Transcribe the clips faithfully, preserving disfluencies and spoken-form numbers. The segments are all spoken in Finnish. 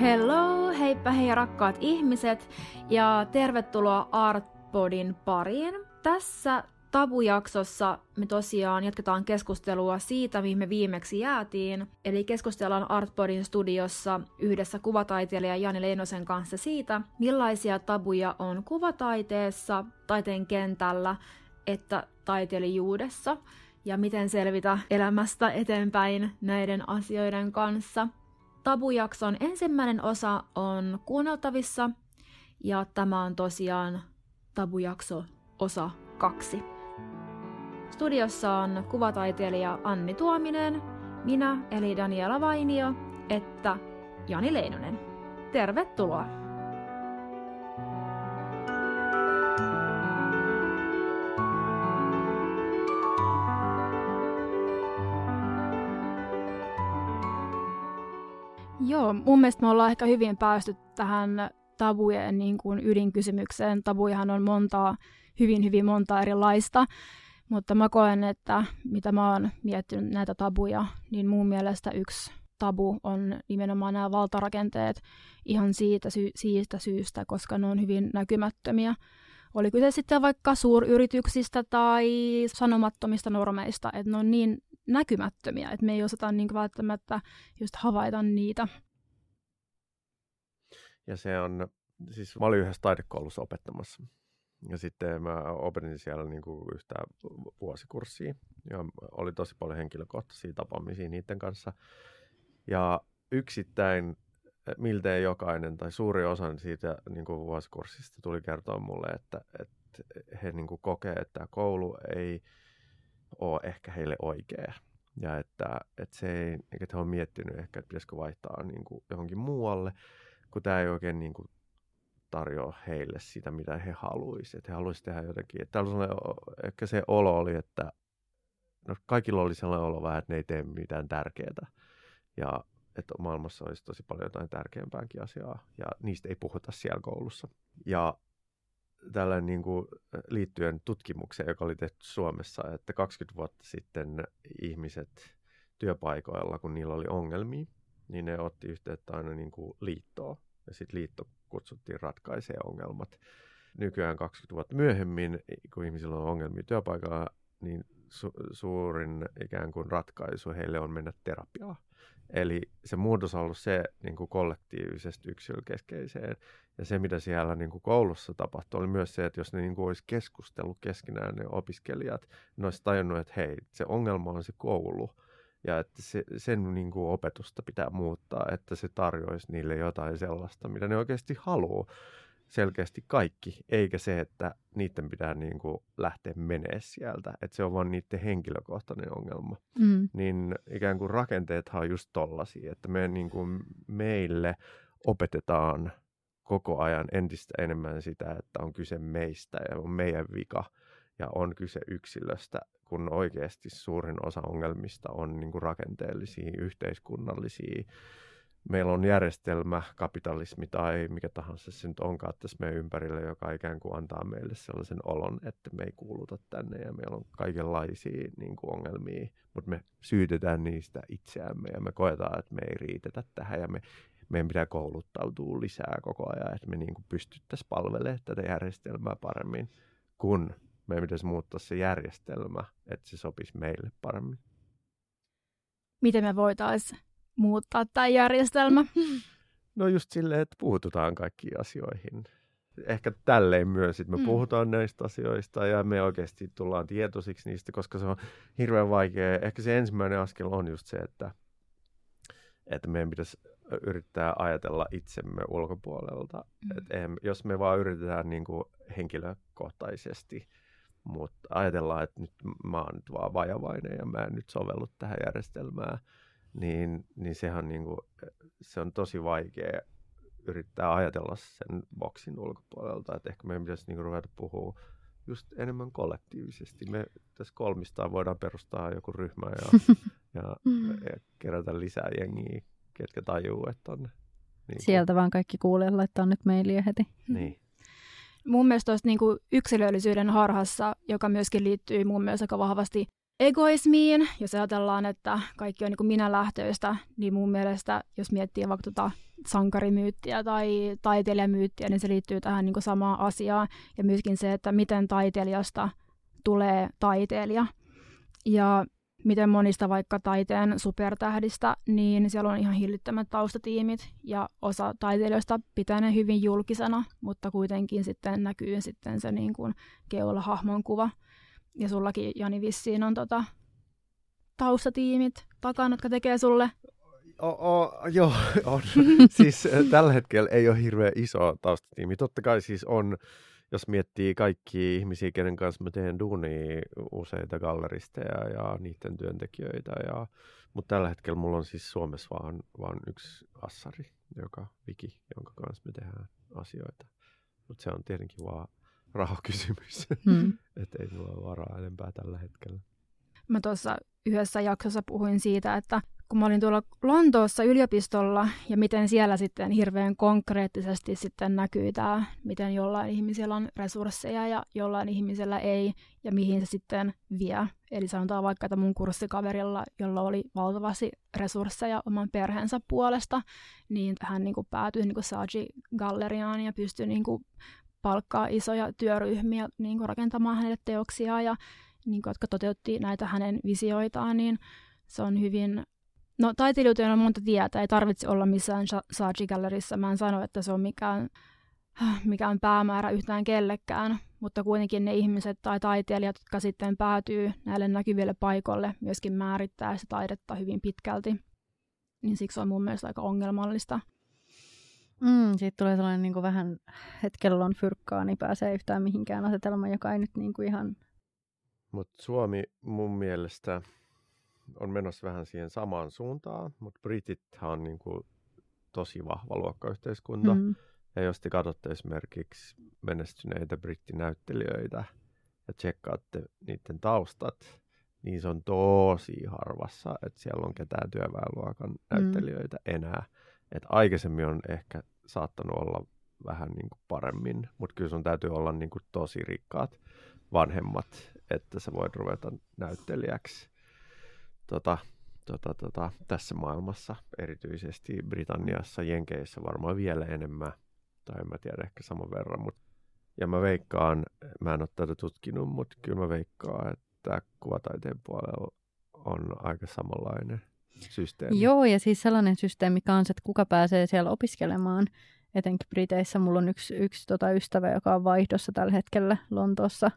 Hello, heippa hei rakkaat ihmiset ja tervetuloa Artpodin pariin. Tässä tabujaksossa me tosiaan jatketaan keskustelua siitä, mihin me viimeksi jäätiin. Eli keskustellaan Artpodin studiossa yhdessä kuvataiteilija Jani Leinosen kanssa siitä, millaisia tabuja on kuvataiteessa, taiteen kentällä että taiteilijuudessa ja miten selvitä elämästä eteenpäin näiden asioiden kanssa. Tabujakson ensimmäinen osa on kuunneltavissa, ja tämä on tosiaan tabujakso osa kaksi. Studiossa on kuvataiteilija Anni Tuominen, minä eli Daniela Vainio, että Jani Leinonen. Tervetuloa! Joo, mun mielestä me ollaan ehkä hyvin päästy tähän tabujen niin kuin ydinkysymykseen. Tabujahan on montaa, hyvin hyvin montaa erilaista, mutta mä koen, että mitä mä oon miettinyt näitä tabuja, niin mun mielestä yksi tabu on nimenomaan nämä valtarakenteet ihan siitä, sy- siitä syystä, koska ne on hyvin näkymättömiä. Oli kyse sitten vaikka suuryrityksistä tai sanomattomista normeista, että ne on niin näkymättömiä, että me ei osata niin välttämättä just havaita niitä. Ja se on, siis mä olin yhdessä taidekoulussa opettamassa ja sitten mä opetin siellä niin kuin yhtä vuosikurssia ja oli tosi paljon henkilökohtaisia tapaamisia niiden kanssa ja yksittäin miltei jokainen tai suuri osa siitä niin kuin vuosikurssista tuli kertoa mulle, että, että he niin kuin kokee, että koulu ei ole ehkä heille oikea. Ja että, että, se ei, että he on miettinyt ehkä, että pitäisikö vaihtaa niin kuin johonkin muualle, kun tämä ei oikein niin kuin tarjoa heille sitä, mitä he haluaisivat. Että he haluaisivat tehdä jotakin. Että ehkä se olo oli, että no, kaikilla oli sellainen olo vähän, että ne ei tee mitään tärkeää. Ja että maailmassa olisi tosi paljon jotain tärkeämpäänkin asiaa. Ja niistä ei puhuta siellä koulussa. Ja tällainen niin kuin liittyen tutkimukseen, joka oli tehty Suomessa, että kaksikymmentä vuotta sitten ihmiset työpaikoilla, kun niillä oli ongelmia, niin ne otti yhteyttä aina niin kuin liittoon. Ja sitten liitto kutsuttiin ratkaisemaan ongelmat. Nykyään kaksikymmentä vuotta myöhemmin, kun ihmisillä on ongelmia työpaikalla, niin su- suurin ikään kuin ratkaisu heille on mennä terapiaan. Eli se muutos on ollut se niin kuin kollektiivisesti yksilökeskeiseen. Ja se, mitä siellä niin kuin koulussa tapahtui, oli myös se, että jos ne niin kuin olisi keskustellut keskenään ne opiskelijat, ne olisi tajunnut, että hei, se ongelma on se koulu. Ja että se, sen niin kuin opetusta pitää muuttaa, että se tarjoaisi niille jotain sellaista, mitä ne oikeasti haluaa. Selkeästi kaikki, eikä se, että niiden pitää niin kuin lähteä menee sieltä, että se on vaan niiden henkilökohtainen ongelma. Mm. Niin ikään kuin rakenteethan on just tollaisia, että me niin kuin meille opetetaan koko ajan entistä enemmän sitä, että on kyse meistä ja on meidän vika ja on kyse yksilöstä, kun oikeasti suurin osa ongelmista on niin kuin rakenteellisia, yhteiskunnallisia. Meillä on järjestelmä, kapitalismi tai mikä tahansa se nyt onkaan tässä meidän ympärillä, joka ikään kuin antaa meille sellaisen olon, että me ei kuuluta tänne ja meillä on kaikenlaisia niin kuin ongelmia, mutta me syytetään niistä itseämme ja me koetaan, että me ei riitetä tähän ja me, meidän pitää kouluttautua lisää koko ajan, että me niin kuin pystyttäisiin palvelemaan tätä järjestelmää paremmin, kun meidän pitäisi muuttaa se järjestelmä, että se sopisi meille paremmin. Miten me voitaisiin muuttaa tämä järjestelmä? No just silleen, että puhututaan kaikkiin asioihin. Ehkä tälleen myös, että me mm. puhutaan näistä asioista ja me oikeasti tullaan tietoisiksi niistä, koska se on hirveän vaikea. Ehkä se ensimmäinen askel on just se, että, että meidän pitäisi yrittää ajatella itsemme ulkopuolelta. Mm. Et eihän, jos me vaan yritetään niin kuin henkilökohtaisesti, mutta ajatellaan, että nyt mä oon nyt vaan vajavainen ja mä en nyt sovellu tähän järjestelmään, Niin, niin, sehän niinku, se on tosi vaikea yrittää ajatella sen boksin ulkopuolelta, että ehkä meidän pitäisi niinku ruveta puhua just enemmän kollektiivisesti. Me tässä kolmistaan voidaan perustaa joku ryhmä ja, ja, ja kerätä lisää jengiä, ketkä tajuu, että on. Niinku. Sieltä vaan kaikki kuulee, laittaa nyt mailia heti. Niin. Mun mielestä olisi niinku yksilöllisyyden harhassa, joka myöskin liittyy mun mielestä aika vahvasti egoismiin, jos ajatellaan, että kaikki on niin kuin minä lähtöistä, niin mun mielestä, jos miettii vaikka tuota sankarimyyttiä tai taiteilijamyyttiä, niin se liittyy tähän niin kuin samaan asiaan. Ja myöskin se, että miten taiteilijasta tulee taiteilija. Ja miten monista vaikka taiteen supertähdistä, niin siellä on ihan hillittömät taustatiimit ja osa taiteilijoista pitää ne hyvin julkisena, mutta kuitenkin sitten näkyy sitten se niin kuin keula hahmon kuva. Ja sullakin, Jani, vissiin on tota taustatiimit takana, jotka tekee sulle. O, o, joo, on. Siis tällä hetkellä ei ole hirveän iso taustatiimi. Totta kai siis on, jos miettii kaikki ihmisiä, kenen kanssa mä teen duunia, useita galleristeja ja niiden työntekijöitä. Ja, mutta tällä hetkellä mulla on siis Suomessa vaan, vaan yksi assari, joka Viki, jonka kanssa me tehdään asioita. Mutta se on tietenkin vaan rahakysymys, hmm. että ei mulla ole varaa enempää tällä hetkellä. Mä tuossa yhdessä jaksossa puhuin siitä, että kun mä olin tuolla Lontoossa yliopistolla ja miten siellä sitten hirveän konkreettisesti sitten näkyy tämä, miten jollain ihmisellä on resursseja ja jollain ihmisellä ei ja mihin se sitten vie. Eli sanotaan vaikka, että mun kurssikaverilla, jolla oli valtavasti resursseja oman perheensä puolesta, niin hän niin kuin päätyi niin kuin Saatchi-galleriaan ja pystyi niin kuin palkkaa isoja työryhmiä niin kuin rakentamaan hänelle teoksia, ja, niin kuin, jotka toteutti näitä hänen visioitaan, niin se on hyvin... No taiteilijuuteen on monta tietä, ei tarvitse olla missään Saatchi Gallerissa. Mä en sano, että se on mikään, mikään päämäärä yhtään kellekään, mutta kuitenkin ne ihmiset tai taiteilijat, jotka sitten päätyy näille näkyville paikoille, myöskin määrittää sitä taidetta hyvin pitkälti. Niin siksi on mun mielestä aika ongelmallista. Mm, siitä tulee sellainen niin kuin vähän hetkellä on fyrkkaa, niin pääsee yhtään mihinkään asetelmaan, joka ei nyt niin kuin ihan... Mutta Suomi mun mielestä... on menossa vähän siihen samaan suuntaan, mutta britithän on niin kuin tosi vahva luokkayhteiskunta. Mm-hmm. Ja jos te katsotte esimerkiksi menestyneitä brittinäyttelijöitä ja tsekkaatte niiden taustat, niin se on tosi harvassa, että siellä on ketään työväenluokan näyttelijöitä mm-hmm. enää. Et aikaisemmin on ehkä saattanut olla vähän niin kuin paremmin, mutta kyllä sun täytyy olla niin kuin tosi rikkaat vanhemmat, että sä voit ruveta näyttelijäksi. Tota, tota, tota, tässä maailmassa, erityisesti Britanniassa, Jenkeissä varmaan vielä enemmän, tai en mä tiedä, ehkä saman verran. Mut, ja mä veikkaan, mä en ole tätä tutkinut, mutta kyllä mä veikkaan, että kuvataiteen puolella on aika samanlainen systeemi. Joo, ja siis sellainen systeemi kanssa, että kuka pääsee siellä opiskelemaan, etenkin Briteissä. Mulla on yksi, yksi tota ystävä, joka on vaihdossa tällä hetkellä Lontoossa.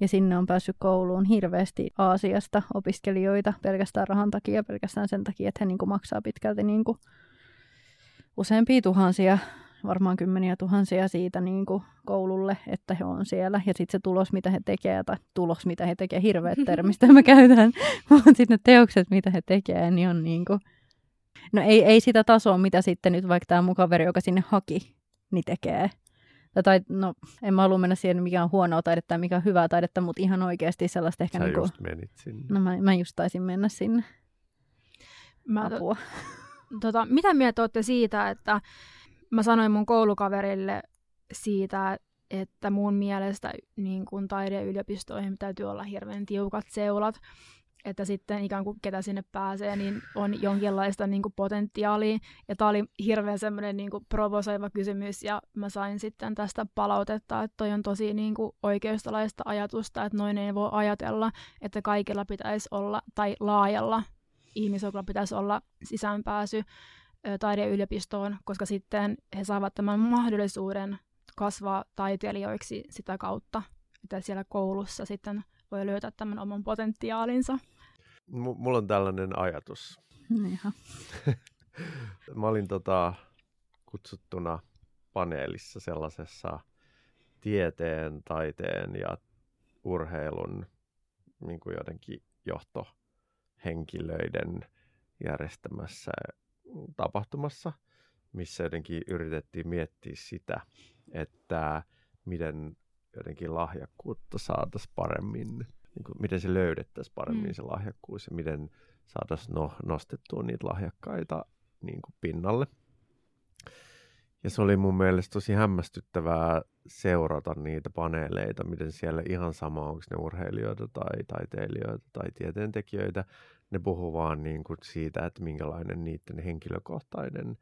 Ja sinne on päässyt kouluun hirveästi Aasiasta opiskelijoita pelkästään rahan takia, pelkästään sen takia, että he niin kuin maksaa pitkälti niin kuin useampia tuhansia, varmaan kymmeniä tuhansia siitä niin kuin koululle, että he on siellä. Ja sitten se tulos, mitä he tekevät, tai tulos, mitä he tekevät, hirveät termistä me käytän, mutta sitten ne teokset, mitä he tekevät, niin on niin kuin... No ei, ei sitä tasoa, mitä sitten nyt vaikka tämä mun kaveri, joka sinne haki, niin tekee. Tai, no, en mä halua mennä siihen, mikä on huonoa taidetta ja mikä on hyvää taidetta, mutta ihan oikeasti sellaista ehkä... Sä niin kuin... just menit sinne. No mä, mä just taisin mennä sinne. Mä Apua. To... tota, mitä mieltä olette siitä, että mä sanoin mun koulukaverille siitä, että mun mielestä niin kun taideyliopistoihin täytyy olla hirveän tiukat seulat, että sitten ikään kuin ketä sinne pääsee, niin on jonkinlaista niin kuin potentiaalia. Ja tämä oli hirveän semmoinen niin kuin provosoiva kysymys, ja mä sain sitten tästä palautetta, että toi on tosi niin kuin oikeistolaista ajatusta, että noin ei voi ajatella, että kaikilla pitäisi olla, tai laajalla ihmisjoukkueella pitäisi olla sisäänpääsy taideyliopistoon, koska sitten he saavat tämän mahdollisuuden kasvaa taiteilijoiksi sitä kautta, että siellä koulussa sitten voi löytää tämän oman potentiaalinsa. M- mulla on tällainen ajatus. Ihan. Mä olin tota, kutsuttuna paneelissa sellaisessa tieteen, taiteen ja urheilun niin kuin jotenkin johtohenkilöiden järjestämässä tapahtumassa, missä jotenkin yritettiin miettiä sitä, että miten jotenkin lahjakkuutta saataisiin paremmin, niin kuin miten se löydettäisiin paremmin mm. se lahjakkuus ja miten saataisiin no, nostettua niitä lahjakkaita niin kuin pinnalle. Ja se oli mun mielestä tosi hämmästyttävää seurata niitä paneeleita, miten siellä ihan sama, onko ne urheilijoita tai taiteilijoita tai tieteentekijöitä, ne puhuu vaan niin kuin siitä, että minkälainen niiden henkilökohtainen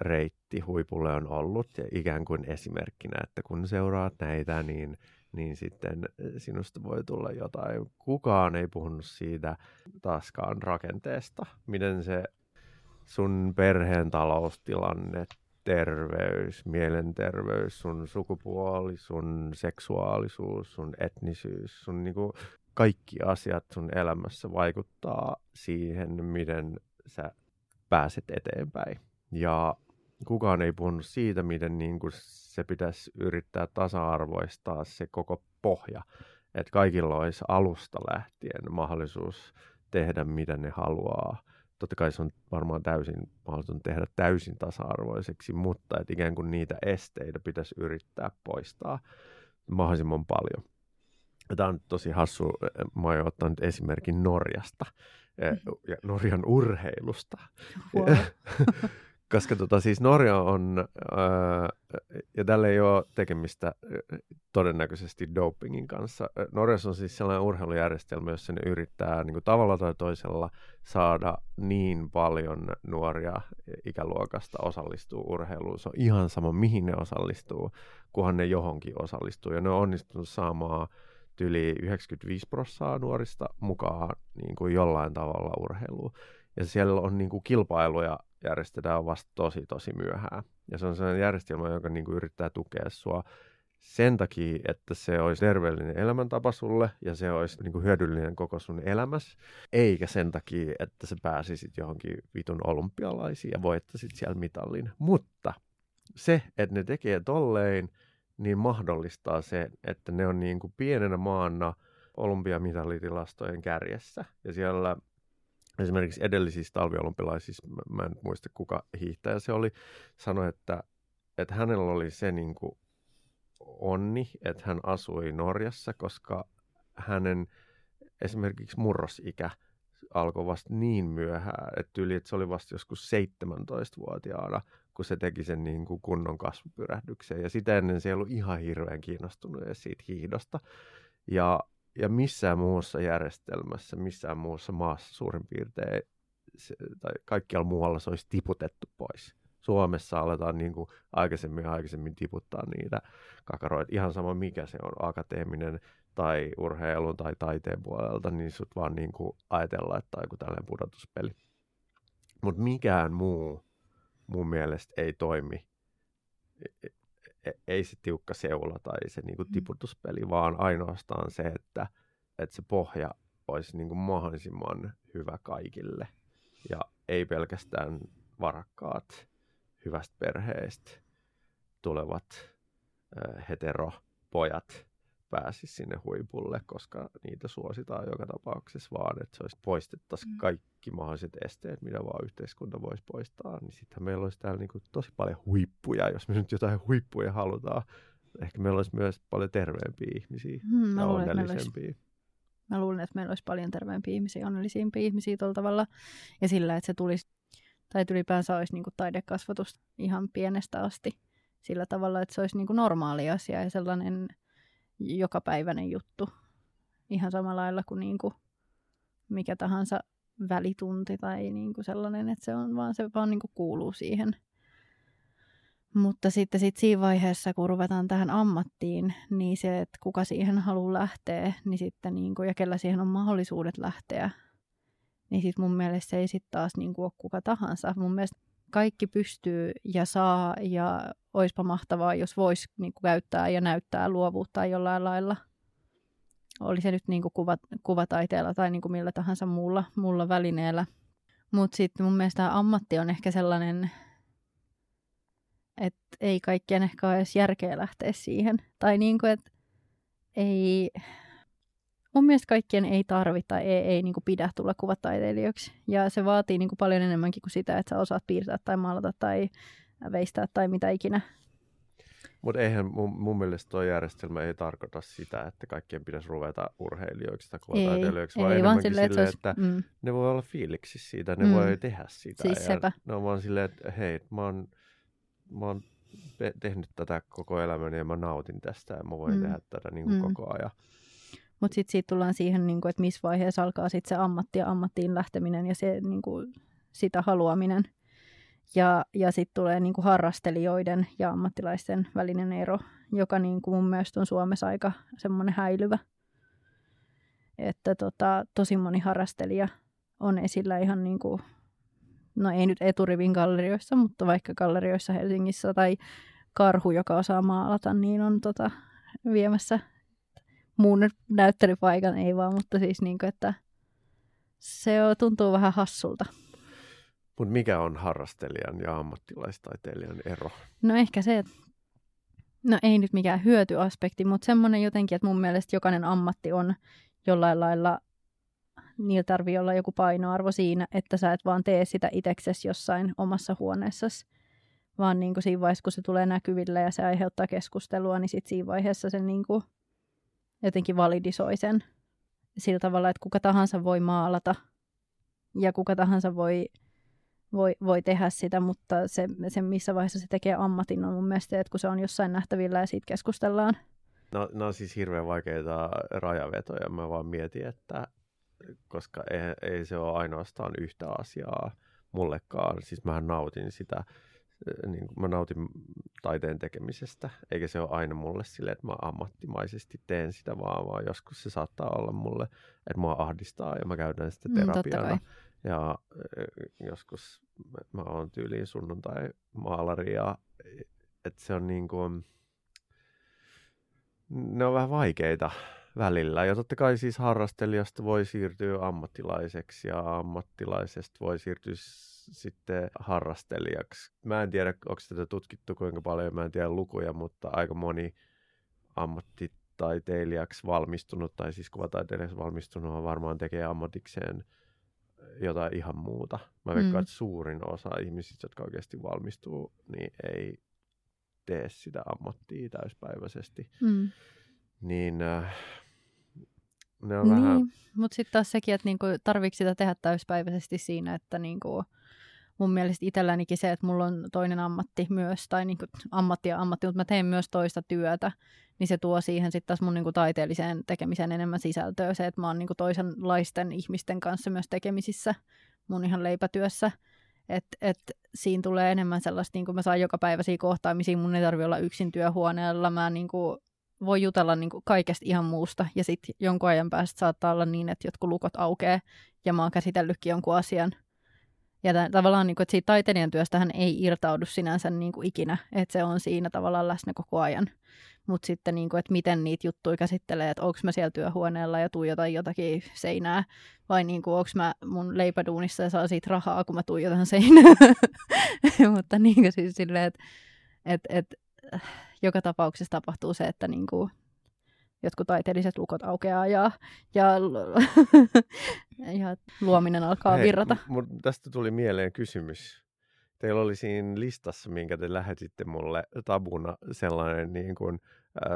reitti huipulle on ollut, ja ikään kuin esimerkkinä, että kun seuraat näitä, niin, niin sitten sinusta voi tulla jotain. Kukaan ei puhunut siitä taaskaan rakenteesta, miten se sun perheen taloustilanne, terveys, mielenterveys, sun sukupuoli, sun seksuaalisuus, sun etnisyys, sun niinku kaikki asiat sun elämässä vaikuttaa siihen, miten sä pääset eteenpäin. Ja kukaan ei puhunut siitä, miten niin kuin se pitäisi yrittää tasa-arvoistaa se koko pohja. Että kaikilla olisi alusta lähtien mahdollisuus tehdä, mitä ne haluaa. Totta kai se on varmaan täysin mahdoton tehdä täysin tasa-arvoiseksi, mutta et ikään kuin niitä esteitä pitäisi yrittää poistaa mahdollisimman paljon. Tämä on tosi hassu. Mä oon ottanut esimerkin Norjasta ja Norjan urheilusta. Wow. Koska tota, siis Norja on, ää, ja tällä ei ole tekemistä todennäköisesti dopingin kanssa. Norjassa on siis sellainen urheilujärjestelmä, jossa ne yrittää niin kuin tavalla tai toisella saada niin paljon nuoria ikäluokasta osallistuu urheiluun. Se on ihan sama, mihin ne osallistuu, kunhan ne johonkin osallistuu. Ja ne on onnistunut saamaan yli yhdeksänkymmentäviisi prosenttia nuorista mukaan niin kuin jollain tavalla urheiluun. Ja siellä on niin kuin kilpailuja järjestetään vasta tosi, tosi myöhään. Ja se on sellainen järjestelmä, joka niin kuin yrittää tukea sua sen takia, että se olisi terveellinen elämäntapa sulle ja se olisi niin kuin hyödyllinen koko sun elämässä, eikä sen takia, että sä pääsisit johonkin vitun olympialaisiin ja voittasit siellä mitallin. Mutta se, että ne tekee tolleen, niin mahdollistaa se, että ne on niin kuin pienenä maana olympiamitalitilastojen kärjessä. Ja siellä esimerkiksi edellisissä talviolympialaisissa, mä en muista kuka hiihtäjä se oli, sanoi, että, että hänellä oli se niin kuin onni, että hän asui Norjassa, koska hänen esimerkiksi murrosikä alkoi vasta niin myöhään, että yli, että se oli vasta joskus seitsemäntoistavuotiaana, kun se teki sen niin kuin kunnon kasvupyrähdyksen. Ja sitä ennen se ei ollut ihan hirveän kiinnostunut edes siitä hiihdosta. Ja, ja missään muussa järjestelmässä, missään muussa maassa suurin piirtein, se, tai kaikkialla muualla se olisi tiputettu pois. Suomessa aletaan niin kuin aikaisemmin ja aikaisemmin tiputtaa niitä kakaroita. Ihan sama mikä se on, akateeminen tai urheilun tai taiteen puolelta, niin sut vaan niin kuin ajatellaan, että on joku tällainen pudotuspeli. Mutta mikään muu mun mielestä ei toimi, ei se tiukka seula tai se niinku tiputuspeli, vaan ainoastaan se, että, että se pohja olisi niinku mahdollisimman hyvä kaikille. Ja ei pelkästään varakkaat, hyvästä perheestä tulevat heteropojat pääsisi sinne huipulle, koska niitä suositaan joka tapauksessa, vaan että se olisi poistettaisiin kaikki mahdolliset esteet, mitä vaan yhteiskunta voisi poistaa, niin sitten meillä olisi täällä niin kuin tosi paljon huippuja, jos me nyt jotain huippuja halutaan. Ehkä meillä olisi myös paljon terveempiä ihmisiä hmm, ja onnellisempia. Olisi, mä luulen, että meillä olisi paljon terveempiä ihmisiä, onnellisimpia ihmisiä tuolla tavalla, ja sillä, että se tulisi, tai ylipäänsä olisi niin kuin taidekasvatus ihan pienestä asti, sillä tavalla, että se olisi niin kuin normaali asia ja sellainen jokapäiväinen juttu. Ihan samalla lailla kuin niinku mikä tahansa välitunti tai niinku sellainen, että se on vaan, se vaan niinku kuuluu siihen. Mutta sitten sit siinä vaiheessa, kun ruvetaan tähän ammattiin, niin se, että kuka siihen haluaa lähteä, niin sitten niinku, ja kellä siihen on mahdollisuudet lähteä, niin sitten mun mielestä se ei sitten taas niinku ole kuka tahansa. Mun mielestä kaikki pystyy ja saa, ja oispa mahtavaa, jos voisi niin kuin käyttää ja näyttää luovuutta jollain lailla. Oli se nyt niin kuin kuva, kuvataiteella tai niin kuin millä tahansa muulla, muulla välineellä. Mutta sitten mun mielestä tämä ammatti on ehkä sellainen, että ei kaikkien ehkä ole edes järkeä lähteä siihen. Tai niin kuin, että ei, mun mielestä kaikkien ei tarvita, ei, ei niin kuin pidä tulla kuvataiteilijoiksi. Ja se vaatii niin kuin paljon enemmänkin kuin sitä, että sä osaat piirtää tai maalata tai veistää tai mitä ikinä. Mutta eihän mun, mun mielestä tuo järjestelmä ei tarkoita sitä, että kaikkien pitäisi ruveta urheilijoiksi tai kuvataiteilijoiksi, vaan ei, enemmänkin vaan sille, että, olisi, että mm. ne voi olla fiiliksissä siitä, ne mm. voi tehdä sitä. Siis ja ne on vaan silleen, että hei, mä oon, mä oon te- tehnyt tätä koko elämäni ja mä nautin tästä ja mä voin mm. tehdä tätä niin kuin mm. koko ajan. Mutta sitten siitä tullaan siihen, niin kun, että missä vaiheessa alkaa sit se ammatti ja ammattiin lähteminen ja se, niin kun, sitä haluaminen. Ja, ja sitten tulee niin kuin harrastelijoiden ja ammattilaisten välinen ero, joka niin kuin mun mielestä on Suomessa aika semmoinen häilyvä. Että tota, tosi moni harrastelija on esillä ihan niin kuin, no ei nyt eturivin gallerioissa, mutta vaikka gallerioissa Helsingissä tai Karhu, joka osaa maalata, niin on tota, viemässä muun näyttelypaikan, ei vaan, mutta siis niin kuin, että se tuntuu vähän hassulta. Mutta mikä on harrastelijan ja ammattilaistaiteilijan ero? No ehkä se, että no ei nyt mikään hyötyaspekti, mutta semmoinen jotenkin, että mun mielestä jokainen ammatti on jollain lailla, niillä tarvii olla joku painoarvo siinä, että sä et vaan tee sitä itseksesi jossain omassa huoneessasi, vaan niin kuin siinä vaiheessa, kun se tulee näkyville ja se aiheuttaa keskustelua, niin sit siinä vaiheessa se niin kuin jotenkin validisoi sen sillä tavalla, että kuka tahansa voi maalata ja kuka tahansa voi Voi, voi tehdä sitä, mutta se, se, missä vaiheessa se tekee ammatin, on mun mielestä, että kun se on jossain nähtävillä ja siitä keskustellaan. No, no siis hirveän vaikeita rajavetoja. Mä vaan mietin, että koska ei, ei se ole ainoastaan yhtä asiaa mullekaan. Siis mähän nautin sitä, niin kuin mä nautin taiteen tekemisestä, eikä se ole aina mulle silleen, että mä ammattimaisesti teen sitä, vaan, vaan joskus se saattaa olla mulle, että mua ahdistaa ja mä käytän sitä terapiana. Mm, Ja joskus mä oon tyyliin sunnuntai maalari ja että se on niin kuin, ne on vähän vaikeita välillä. Ja totta kai siis harrastelijasta voi siirtyä ammattilaiseksi ja ammattilaisesta voi siirtyä sitten harrastelijaksi. Mä en tiedä, onko tätä tutkittu kuinka paljon, mä en tiedä lukuja, mutta aika moni ammattitaiteilijaksi valmistunut tai siis kuvataiteilijaksi valmistunut varmaan tekee ammatikseen jotain ihan muuta. Mä veikkaan, että suurin osa ihmisistä, jotka oikeasti valmistuu, niin ei tee sitä ammattia täyspäiväisesti. Mm. Niin äh, ne on niin, vähän... Mutta sitten taas sekin, että niinku, tarviiko sitä tehdä täyspäiväisesti siinä, että niinku, mun mielestä itsellänikin se, että mulla on toinen ammatti myös, tai niinku, ammatti ja ammatti, mutta mä teen myös toista työtä, niin se tuo siihen sitten taas mun niinku taiteelliseen tekemiseen enemmän sisältöä. Se, että mä oon niinku toisenlaisten ihmisten kanssa myös tekemisissä mun ihan leipätyössä. Että et, siinä tulee enemmän sellaista, niinku mä saan jokapäiväisiä kohtaamisia, mun ei tarvitse olla yksin työhuoneella. Mä niinku voi jutella niinku kaikesta ihan muusta. Ja sitten jonkun ajan päästä saattaa olla niin, että jotkut lukot aukeaa ja mä oon käsitellytkin jonkun asian. Ja tämän, tavallaan, niinku, että siitä taiteilijan työstähän ei irtaudu sinänsä niinku ikinä. Että se on siinä tavallaan läsnä koko ajan. Mutta sitten, niinku, että miten niitä juttuja käsittelee, että onko mä siellä työhuoneella ja tuijotan jotakin seinää, vai niinku, onko mä mun leipäduunissa ja saa siitä rahaa, kun mä tuijotan seinää. Mutta niinku, siis silleen, että et, et, joka tapauksessa tapahtuu se, että niinku, jotkut taiteelliset lukot aukeaa ja, ja, ja luominen alkaa Hei, virrata. M- tästä tuli mieleen kysymys. Teillä oli siinä listassa, minkä te lähetitte mulle tabuna, sellainen niin kuin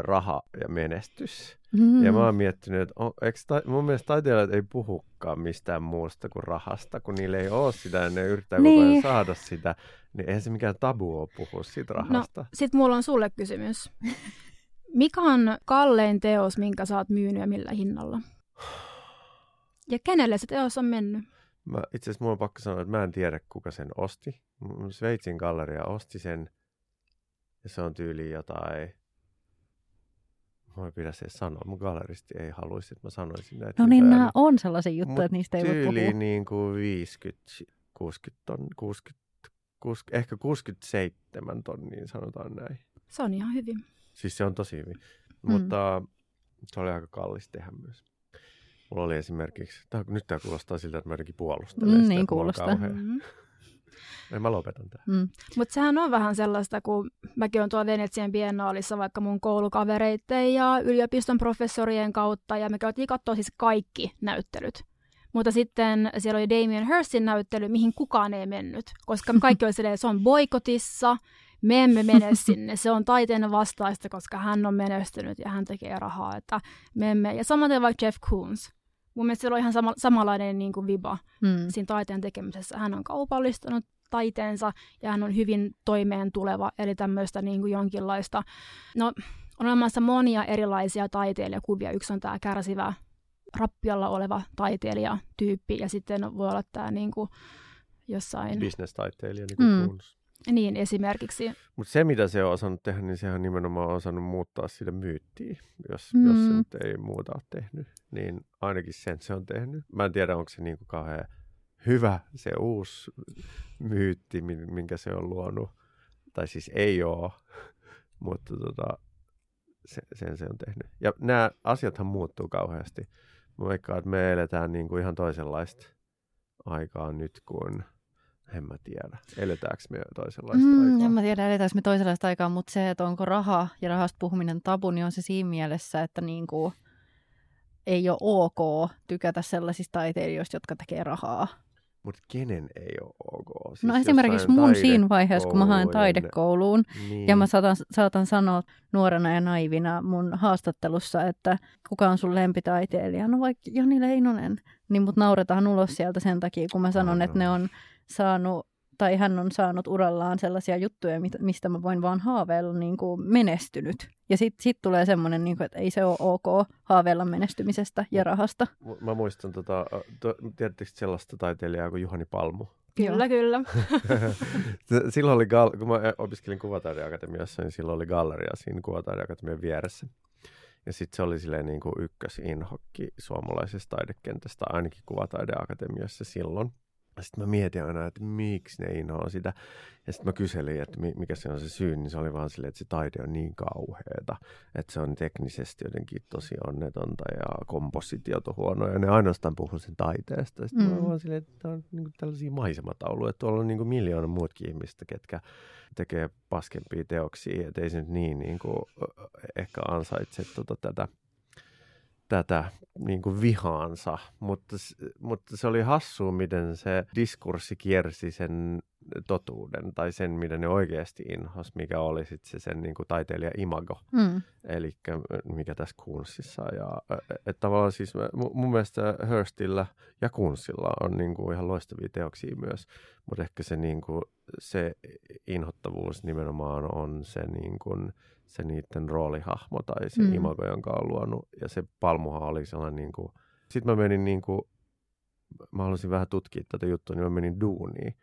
raha ja menestys. Mm. Ja mä oon miettinyt, että on, ta- mun mielestä taiteilijat ei puhukaan mistään muusta kuin rahasta, kun niillä ei ole sitä ja ne yrittää niin koko ajan saada sitä. Niin eihän se mikään tabu ole puhua siitä rahasta. No, sit mulla on sulle kysymys. Mikä on kallein teos, minkä sä oot myynyt ja millä hinnalla? Ja kenelle se teos on mennyt? Mä, itse asiassa mulla on pakko sanoa, että mä en tiedä, kuka sen osti. Sveitsin galleria osti sen, ja se on tyyli jotain, mä en pidä se sanoa, mun galleristi ei haluaisi, että mä sanoisin näitä. No niin, nämä on sellaisia juttuja, että niistä ei voi puhua. Tyyli niin kuin viisikymmentä, kuusikymmentä, kuusikymmentä, kuusikymmentä, ehkä kuusikymmentäseitsemän tonniin sanotaan näin. Se on ihan hyvin. Siis se on tosi hyvin, mm. mutta se oli aika kallis tehdä myös. Mulla oli esimerkiksi, tää, nyt tämä kuulostaa siltä, että mä jotenkin puolustelen mm, sitä, niin kuulostaa. Mm-hmm. Mä lopetan tämän. Mm. Mutta sehän on vähän sellaista, kun mäkin olen tuolla Venetsian biennaalissa vaikka mun koulukavereiden ja yliopiston professorien kautta, ja me käytiin katsoa siis kaikki näyttelyt. Mutta sitten siellä oli Damien Hirstin näyttely, mihin kukaan ei mennyt, koska me kaikki oli silleen, se on boikotissa. Me emme mene sinne. Se on taiteen vastaista, koska hän on menestynyt ja hän tekee rahaa. Että me emme. Ja samaten vaikka Jeff Koons. Mun mielestä siellä on ihan sama, samanlainen niin kuin viba mm. siinä taiteen tekemisessä. Hän on kaupallistanut taiteensa ja hän on hyvin toimeen tuleva. Eli tämmöistä niin kuin jonkinlaista. No, on olemassa monia erilaisia taiteilijakuvia. Yksi on tämä kärsivä, rappiolla oleva taiteilijatyyppi. Ja sitten voi olla tämä... Niin kuin, jossain. Business-taiteilija niin kuin mm. Koons. Niin, esimerkiksi. Mutta se, mitä se on osannut tehdä, niin sehän on nimenomaan osannut muuttaa sitä myyttiä, jos, mm. jos se nyt ei muuta ole tehnyt. Niin ainakin sen se on tehnyt. Mä en tiedä, onko se niin kuin kauhean hyvä se uusi myytti, minkä se on luonut. Tai siis ei ole, mutta tota, sen, sen se on tehnyt. Ja nämä asiathan muuttuu kauheasti. Mä veikkaan, että me eletään niin kuin ihan toisenlaista aikaa nyt, kun en mä tiedä. Eletäänkö me toisenlaista mm, aikaa? En mä tiedä, eletäänkö me toisenlaista aikaa, mutta se, että onko raha ja rahasta puhuminen tabu, niin on se siinä mielessä, että niin kuin ei ole ok tykätä sellaisista taiteilijoista, jotka tekee rahaa. Mutta kenen ei ole ok? Siis no esimerkiksi mun siinä vaiheessa, kun mä haen taidekouluun, niin. ja mä saatan, saatan sanoa nuorena ja naivina mun haastattelussa, että kuka on sun lempitaiteilija? No vaikka Jani Leinonen. Niin mut nauretaan ulos sieltä sen takia, kun mä sanon, että ne on saanut, tai hän on saanut urallaan sellaisia juttuja, mistä mä voin vaan haaveilla niin kuin menestynyt. Ja sitten sit tulee semmoinen, niin kuin, että ei se ole ok haaveilla menestymisestä ja rahasta. Mä muistan, tota, tiedättekö sellaista taiteilijaa kuin Juhani Palmu? Kyllä, kyllä. Silloin oli, kun mä opiskelin Kuvataideakatemiassa, niin silloin oli galleria siinä Kuvataideakatemian vieressä. Ja sitten se oli silleen niin kuin ykkösinhokki suomalaisesta taidekentästä, ainakin Kuvataideakatemiassa silloin. Sitten mä mietin aina, että miksi ne inhoaa sitä. Ja sitten mä kyselin, että mikä se on se syy, niin se oli vaan silleen, että se taide on niin kauheata, että se on teknisesti jotenkin tosi onnetonta ja kompositiot on huonoja. Ja ne ainoastaan puhuu sen taiteesta. Sitten mm. mä vaan silleen, että tämä on niinku tällaisia maisematauluja, että tuolla on niinku miljoona muutkin ihmistä, ketkä tekee paskempia teoksia. Että ei se nyt niin niinku, ehkä ansaitse tota, tätä. tätä niin kuin vihaansa, mutta, mutta se oli hassua, miten se diskurssi kiersi sen totuuden tai sen, mitä ne oikeasti inhosi, mikä oli sitten se sen niin kuin taiteilija imago, mm. eli mikä tässä Koonsissa. Ja, et tavallaan siis mun mielestä Hirstillä ja Koonsilla on niin kuin ihan loistavia teoksia myös, mutta ehkä se, niin kuin, se inhottavuus nimenomaan on se niin kuin se niiden roolihahmo tai se mm. imago, jonka on luonut. Ja se Palmuhan oli sellainen niin kuin... Sitten mä menin niin kuin... Mä halusin vähän tutkia tätä juttua, niin mä menin duuniin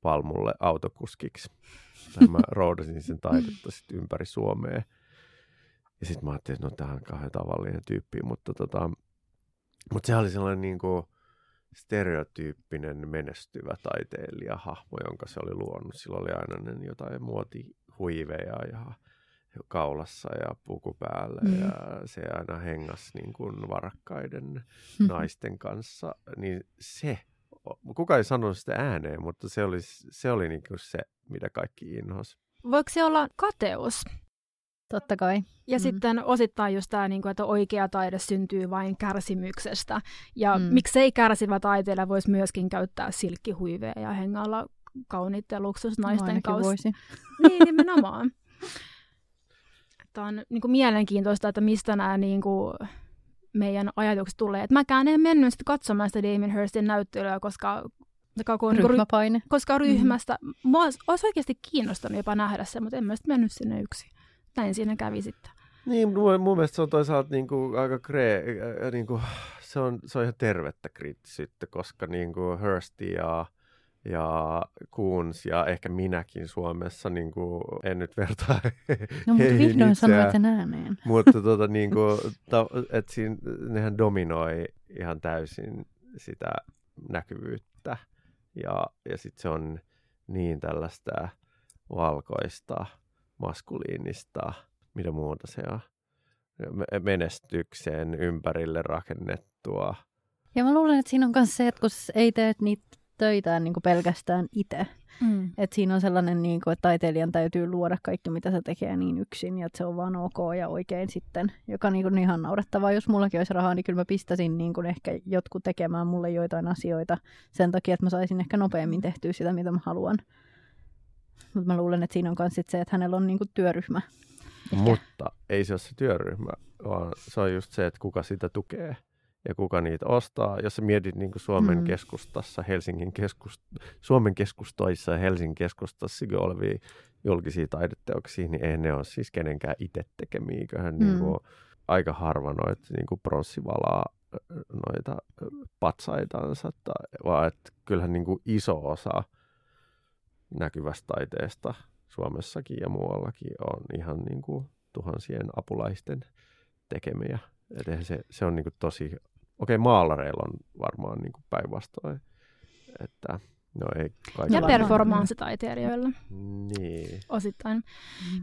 Palmulle autokuskiksi. Tai mä roudasin sen taidetta sitten ympäri Suomea. Ja sitten mä ajattelin, että no tää on kahden tavallinen tyyppi. Mutta tota... Mut se oli sellainen niin kuin stereotyyppinen menestyvä taiteilijahahmo, jonka se oli luonut. Sillä oli aina ne jotain muotihuiveja ja... kaulassa ja puku päällä mm. ja se aina hengasi niin kuin varakkaiden mm. naisten kanssa, niin se, kuka ei sanonut sitä ääneen, mutta se oli, se oli niin kuin se, mitä kaikki inhosi. Voiko se olla kateus? Totta kai. Ja mm. sitten osittain just tämä, että oikea taide syntyy vain kärsimyksestä ja mm. miksei kärsivä taiteilija voisi myöskin käyttää silkkihuiveja ja hengailla kauniit ja luksus naisten kanssa. Niin, nimenomaan. Tämä on niin kuin mielenkiintoista, että mistä nämä niin kuin meidän ajatukset tulee. Et mäkään en mennyt sitten katsomaan sitä Damien Hirstin näyttelyä, koska, ryhmäpaine. Ry, koska ryhmästä. Mm-hmm. Mua olisi oikeasti kiinnostanut jopa nähdä sen, mutta en mä sitten mennyt sinne yksin. Näin siinä kävi sitten. Niin, mun, mun mielestä se on toisaalta niin kuin aika kree, äh, niin kuin, se, on, se on ihan tervettä kriittisyyttä, koska niin kuin Hirsti ja... ja Koons ja ehkä minäkin Suomessa, niin kuin, en nyt vertaa no, mutta vihdoin sanoit sen ääneen. Mutta tuota, niin kuin, ta, et siinä, nehän dominoi ihan täysin sitä näkyvyyttä. Ja, ja sitten se on niin tällaista valkoista, maskuliinista, mitä muuta se on, menestykseen ympärille rakennettua. Ja mä luulen, että siinä on myös se, että kun ei teet niitä töitään niin kuin pelkästään itse. Mm. Että siinä on sellainen, niin kuin, että taiteilijan täytyy luoda kaikki, mitä se tekee niin yksin, ja että se on vaan ok ja oikein sitten, joka on niin kuin ihan naurettavaa. Jos mullakin olisi rahaa, niin kyllä mä pistäisin niin kuin ehkä jotkut tekemään mulle joitain asioita sen takia, että mä saisin ehkä nopeammin tehtyä sitä, mitä mä haluan. Mutta mä luulen, että siinä on myös se, että hänellä on niin kuin työryhmä. Ehkä. Mutta ei se ole se työryhmä, vaan se on just se, että kuka sitä tukee. Ja kuka niitä ostaa. Jos sä mietit niin kuin Suomen mm. keskustassa, Helsingin keskust- Suomen keskustoissa ja Helsingin keskustassa olevia julkisia taideteoksia, niin ei ne ole siis kenenkään itse tekemiä. Kyllähän mm. niin kuin aika harva noita niin pronssivalaa noita patsaitaansa, vaan että kyllähän niin kuin iso osa näkyvästä taiteesta Suomessakin ja muuallakin on ihan niin kuin tuhansien apulaisten tekemiä. Et se, se on niin kuin tosi, okei okay, maalareilla on varmaan niin kuin päinvastoin, että no ei kaikilla. Ja performanssitaiteilijoilla. Niin. Osittain.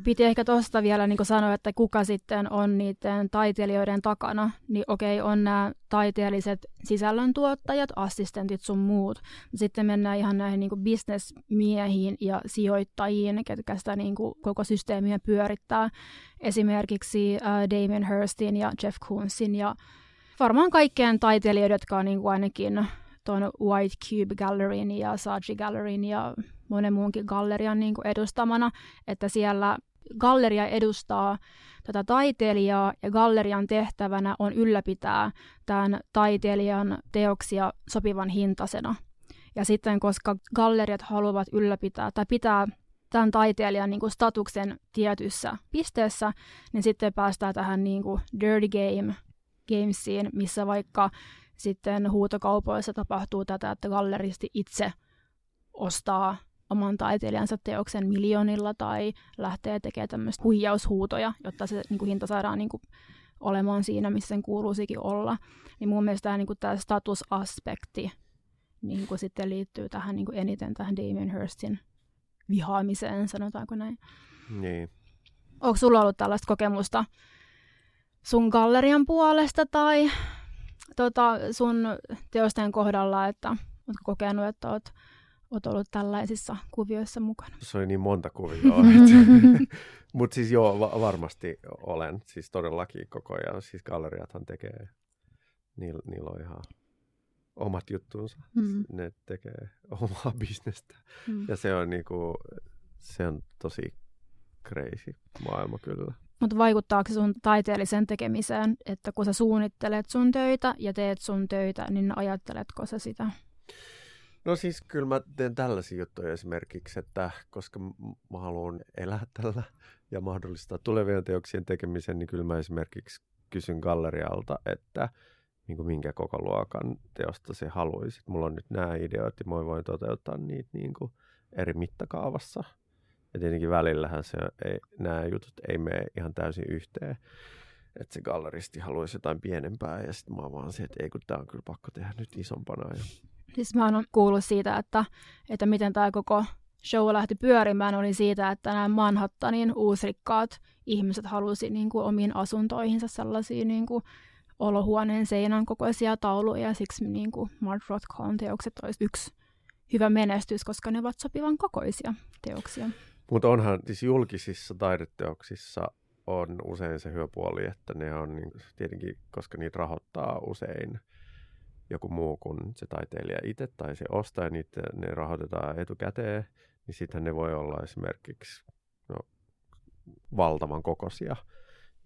Piti ehkä tuosta vielä niin kuin sanoa, että kuka sitten on niiden taiteilijoiden takana. Niin okei, okay, on nämä taiteelliset sisällöntuottajat, assistentit sun muut. Sitten mennään ihan näihin niin kuin bisnesmiehiin ja sijoittajiin, ketkä sitä niin kuin koko systeemiä pyörittää. Esimerkiksi äh, Damien Hirstin ja Jeff Koonsin ja varmaan kaikkien taiteilijoiden, jotka on niin kuin ainakin tuon White Cube Gallerin ja Saatchi Gallerin ja monen muunkin gallerian niin kuin edustamana, että siellä galleria edustaa tätä taiteilijaa ja gallerian tehtävänä on ylläpitää tämän taiteilijan teoksia sopivan hintaisena. Ja sitten, koska galleriat haluavat ylläpitää tai pitää tämän taiteilijan niin kuin statuksen tietyssä pisteessä, niin sitten päästään tähän niin kuin dirty game gamesiin, missä vaikka sitten huutokaupoissa tapahtuu tätä, että galleristi itse ostaa oman taiteilijansa teoksen miljoonilla tai lähtee tekemään tämmöistä huijaushuutoja, jotta se niin kuin hinta saadaan niin kuin olemaan siinä, missä sen kuuluisikin olla. Niin mun mielestä tämä, niin kuin tämä statusaspekti niin kuin sitten liittyy tähän niin kuin eniten tähän Damien Hirstin vihaamiseen, sanotaanko näin. Niin. Onko sulla ollut tällaista kokemusta sun gallerian puolesta tai Tota, sun teosten kohdalla, että ootko kokenut, että oot, oot ollut tällaisissa kuvioissa mukana? Se oli niin monta kuvioa. Mutta siis joo, va- varmasti olen. Siis todellakin koko ajan. Siis galleriathan tekee, niillä niil on ihan omat juttuunsa. Mm-hmm. Ne tekee omaa bisnestä. Mm-hmm. Ja se on, niinku, se on tosi crazy maailma kyllä. Mutta vaikuttaako sun taiteelliseen tekemiseen, että kun sä suunnittelet sun töitä ja teet sun töitä, niin ajatteletko sä sitä? No siis kyllä mä teen tällaisia juttuja esimerkiksi, että koska mä haluan elää tällä ja mahdollistaa tulevien teoksien tekemisen, niin kyllä mä esimerkiksi kysyn gallerialta, että niin kuin minkä koko luokan teosta se haluaisi. Mulla on nyt nämä ideoit ja mä voin toteuttaa niitä niin kuin eri mittakaavassa. Ja tietenkin välillähän se ei, nämä jutut ei mene ihan täysin yhteen. Että se galleristi haluaisi jotain pienempää ja sitten mä oon vaan se, että ei kun tää on kyllä pakko tehdä nyt isompana. Ja siis mä oon kuullut siitä, että, että miten tää koko show lähti pyörimään oli siitä, että nämä Manhattanin uusrikkaat ihmiset halusi niin kuin omiin asuntoihinsa sellaisia niin kuin olohuoneen seinän kokoisia tauluja. Ja siksi niin kuin Mark Rothkoon teokset olisi yksi hyvä menestys, koska ne ovat sopivan kokoisia teoksia. Mutta onhan siis julkisissa taideteoksissa on usein se hyvä puoli, että ne on niin, tietenkin, koska niitä rahoittaa usein joku muu kuin se taiteilija itse tai se ostaja, niitä ne rahoitetaan etukäteen, niin sitten ne voi olla esimerkiksi no, valtavan kokoisia.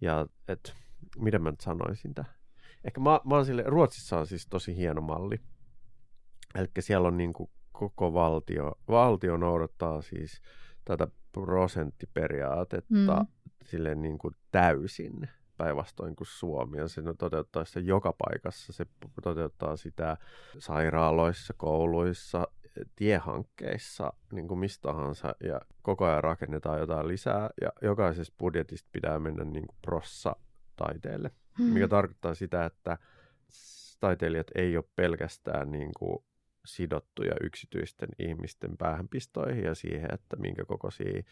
Ja et, mitä mä nyt sanoisin tämän? Ehkä mä, mä oon sille, Ruotsissa on siis tosi hieno malli. Eli siellä on niin kuin koko valtio, valtio noudattaa siis tätä prosenttiperiaatetta mm. silleen niin kuin täysin päinvastoin kuin Suomi. Ja se toteuttaa sitä joka paikassa. Se toteuttaa sitä sairaaloissa, kouluissa, tiehankkeissa, niin kuin mistä tahansa. Ja koko ajan rakennetaan jotain lisää. Ja jokaisesta budjetista pitää mennä niin kuin prossa taiteelle. Mm. Mikä tarkoittaa sitä, että taiteilijat ei ole pelkästään niin kuin sidottuja yksityisten ihmisten päähänpistoihin ja siihen, että minkä kokoisia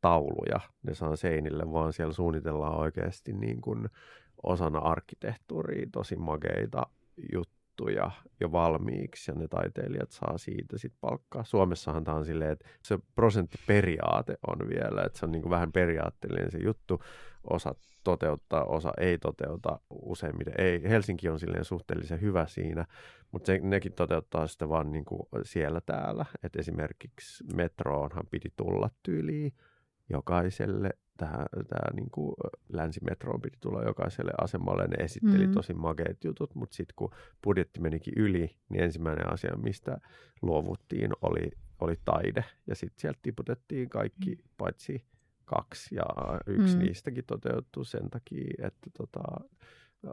tauluja ne saa seinille, vaan siellä suunnitellaan oikeasti niin kuin osana arkkitehtuuria tosi makeita juttuja jo valmiiksi, ja ne taiteilijat saa siitä sitten palkkaa. Suomessahan tämä on silleen, että se prosenttiperiaate on vielä, että se on niin kuin vähän periaatteellinen se juttu, osa toteuttaa, osa ei toteuta, useimmiten ei. Helsinki on silleen suhteellisen hyvä siinä, mutta se, nekin toteuttaa sitä vaan niin kuin siellä täällä. Et esimerkiksi metroonhan piti tulla tyyliin jokaiselle, tämä niin kuin länsimetroon piti tulla jokaiselle asemalle. Ne esitteli mm-hmm. tosi makeat jutut, mutta sitten kun budjetti menikin yli, niin ensimmäinen asia, mistä luovuttiin, oli, oli taide. Ja sitten sieltä tiputettiin kaikki paitsi kaksi ja yksi mm. niistäkin toteutui sen takia, että tota,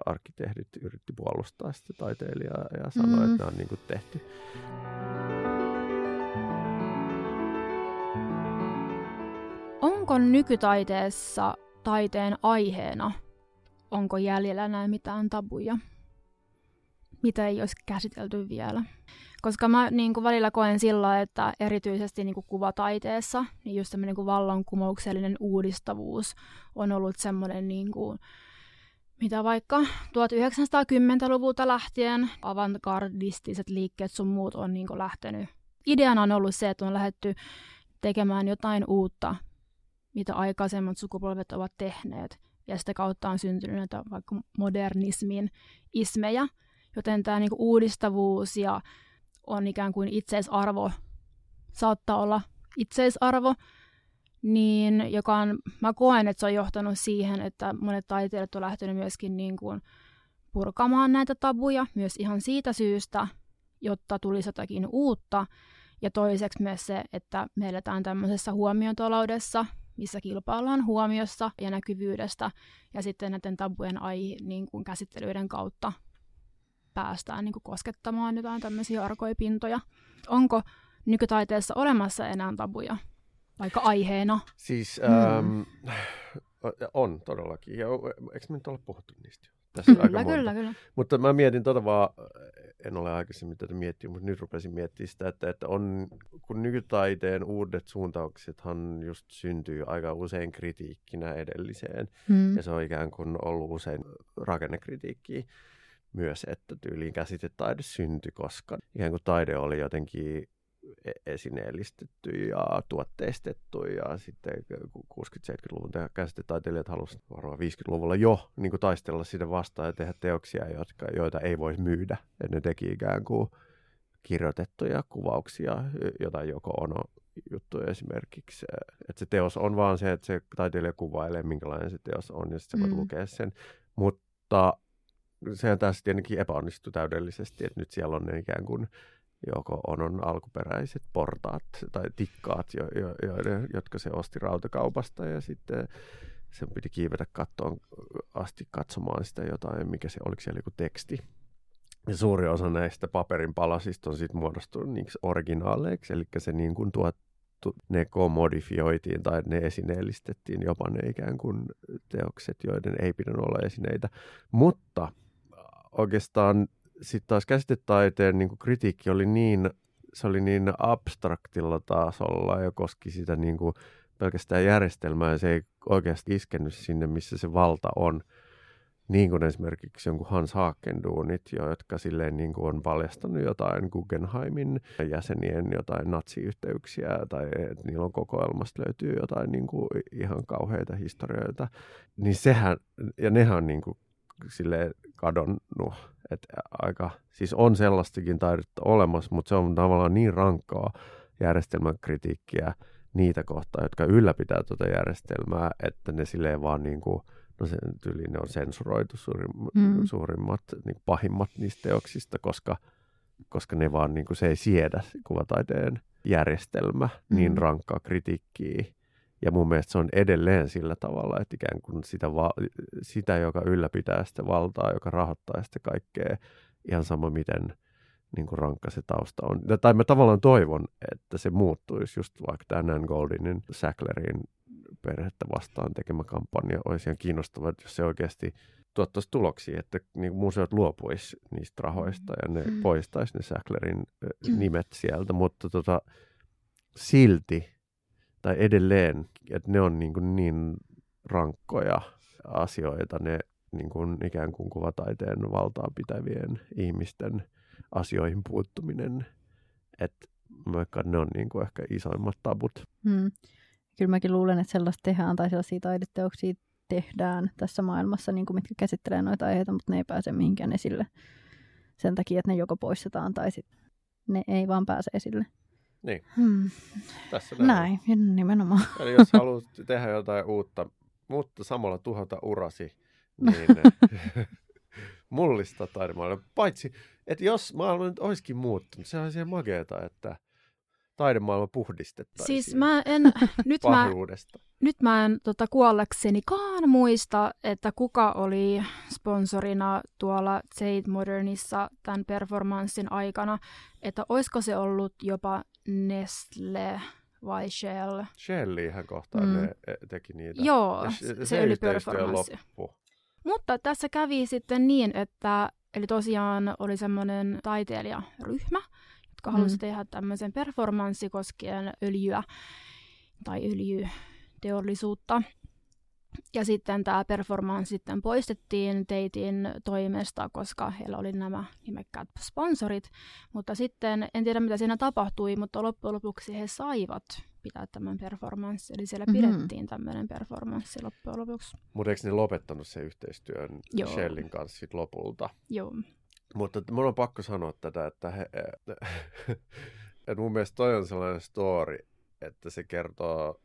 arkkitehdit yritti puolustaa sitä taiteilijaa ja sanoi, mm. että nämä on niin kuin tehty. Onko nykytaiteessa taiteen aiheena, onko jäljellä näin mitään tabuja, mitä ei olisi käsitelty vielä? Koska mä niin kuin välillä koen sillä, että erityisesti niin kuin kuvataiteessa niin just tämmöinen niin kuin vallankumouksellinen uudistavuus on ollut semmoinen, niin kuin, mitä vaikka tuhatyhdeksänsataakymmentäluvulta lähtien avantgardistiset liikkeet sun muut on niin kuin lähtenyt. Ideana on ollut se, että on lähdetty tekemään jotain uutta, mitä aikaisemmat sukupolvet ovat tehneet. Ja sitä kautta on syntynyt näitä vaikka modernismin ismejä. Joten tämä niinku uudistavuus ja on ikään kuin itseisarvo, saattaa olla itseisarvo, niin joka on, mä koen, että se on johtanut siihen, että monet taiteilijat on lähtenyt myöskin niinku purkamaan näitä tabuja, myös ihan siitä syystä, jotta tulisi jotakin uutta. Ja toiseksi myös se, että me eletään tämmöisessä huomiontaloudessa, missä kilpaillaan huomiossa ja näkyvyydestä, ja sitten näiden tabujen aihe, niin kuin käsittelyiden kautta päästään niin kuin koskettamaan jotain tämmöisiä arkoja pintoja. Onko nykytaiteessa olemassa enää tabuja, vaikka aiheena? Siis ähm, mm. on todellakin. Ja eikö me nyt olla puhuttu niistä? Tässä kyllä, aika monta. Kyllä, kyllä. Mutta mä mietin tota vaan, en ole aikaisemmin tätä miettinyt, mutta nyt rupesin miettimään sitä, että, että on, kun nykytaiteen uudet suuntauksethan just syntyy aika usein kritiikkinä edelliseen. Mm. Ja se on ikään kuin ollut usein rakennekritiikkiä myös, että tyyliin käsitetaide syntyi, koska ikään kuin taide oli jotenkin esineellistetty ja tuotteistettu, ja sitten kuusikymmentä-seitsemänkymmentäluvun käsitetaiteilijat halusivat varmaan viisikymmentäluvulla jo niin kuin taistella sitä vastaan ja tehdä teoksia, jotka, joita ei voisi myydä. Et ne teki ikään kuin kirjoitettuja kuvauksia, jotain joko ono juttuja esimerkiksi. Et se teos on vaan se, että se taiteilija kuvailee, minkälainen se teos on, ja sitten mm. voit lukea sen. Mutta sehän taas tietenkin epäonnistui täydellisesti, että nyt siellä on ne ikään kuin joko onon alkuperäiset portaat tai tikkaat, jo, jo, jo, jotka se osti rautakaupasta, ja sitten sen piti kiivetä kattoon asti katsomaan sitä jotain, mikä se, oliko siellä joku teksti. Ja suuri osa näistä paperin palasista on sitten muodostunut niiksi originaaleiksi, eli se niin kuin tuottu, ne komodifioitiin tai ne esineellistettiin, jopa ne ikään kuin teokset, joiden ei pidä olla esineitä. Mutta oikeastaan sitten taas käsitetaiteen niin kuin kritiikki oli niin, se oli niin abstraktilla tasolla ja koski sitä niin kuin pelkästään järjestelmää, ja se ei oikeasti iskenyt sinne, missä se valta on. Niin kuin esimerkiksi jonkun Hans Haacken duunit, jotka silleen niin kuin on paljastanut jotain Guggenheimin jäsenien jotain natsiyhteyksiä, tai että niillä on kokoelmasta löytyy jotain niin kuin ihan kauheita historioita. Niin sehän, ja nehän on niin kuin silleen kadonnut. Et aika, siis on sellaistakin taidetta olemassa, mutta se on tavallaan niin rankkaa järjestelmän kritiikkiä niitä kohtaa, jotka ylläpitää tuota järjestelmää, että ne silleen vaan niin kuin, no sen tyyliin ne on sensuroitu suurim, mm. suurimmat, niin pahimmat niistä teoksista, koska, koska ne vaan niin kuin, se ei siedä kuvataiteen järjestelmä niin mm. rankkaa kritiikkiä. Ja mun mielestä se on edelleen sillä tavalla, että ikään kuin sitä, va- sitä, joka ylläpitää sitä valtaa, joka rahoittaa sitä kaikkea, ihan sama miten niin kuin rankka se tausta on. Ja, tai mä tavallaan toivon, että se muuttuisi just vaikka tämä Nan Goldinin Sacklerin perhettä vastaan tekemä kampanja. Olisi ihan kiinnostavaa, että jos se oikeasti tuottaisi tuloksia, että niin museot luopuisi niistä rahoista ja ne mm. poistaisi ne Sacklerin mm. nimet sieltä, mutta tota, silti tai edelleen, että ne on niin kuin niin rankkoja asioita, ne niin kuin ikään kuin kuvataiteen valtaa pitävien ihmisten asioihin puuttuminen, että vaikka ne on niin kuin ehkä isoimmat tabut. Hmm. Kyllä mäkin luulen, että sellaista tehdään tai sellaisia taideteoksia tehdään tässä maailmassa, niin kuin mitkä käsittelee noita aiheita, mutta ne ei pääse mihinkään esille sen takia, että ne joko poistetaan tai sitten ne ei vaan pääse esille. Niin, hmm. tässä näin. Näin, nimenomaan. Eli jos haluat tehdä jotain uutta, mutta samalla tuhota urasi, niin mullista taidemaailmaa. Paitsi, että jos maailma nyt olisikin muuttunut, se on ihan mageeta, että taidemaailma puhdistettaisiin siis mä en, nyt mä, nyt mä en tota, kuolleksenikaan muista, että kuka oli sponsorina tuolla Tate Modernissa tämän performanssin aikana, että olisiko se ollut jopa Nestle vai Shell. Shelliähän kohtaan mm. ne teki niitä. Joo, se, se yliperformanssi. Mutta tässä kävi sitten niin, että eli tosiaan oli semmoinen taiteilijaryhmä, jotka halusi mm. tehdä tämmöisen performanssi koskien öljyä tai öljyteollisuutta. Ja sitten tämä performanssi sitten poistettiin Taten toimesta, koska heillä oli nämä nimekkäät sponsorit. Mutta sitten, en tiedä mitä siinä tapahtui, mutta loppujen lopuksi he saivat pitää tämän performanssin. Eli siellä mm-hmm. pidettiin tämmöinen performanssi loppujen lopuksi. Mutta eikö ne lopettanut sen yhteistyön Joo. Shellin kanssa sit lopulta? Joo. Mutta minun on pakko sanoa tätä, että, he, että mun mielestä toi on sellainen story, että se kertoo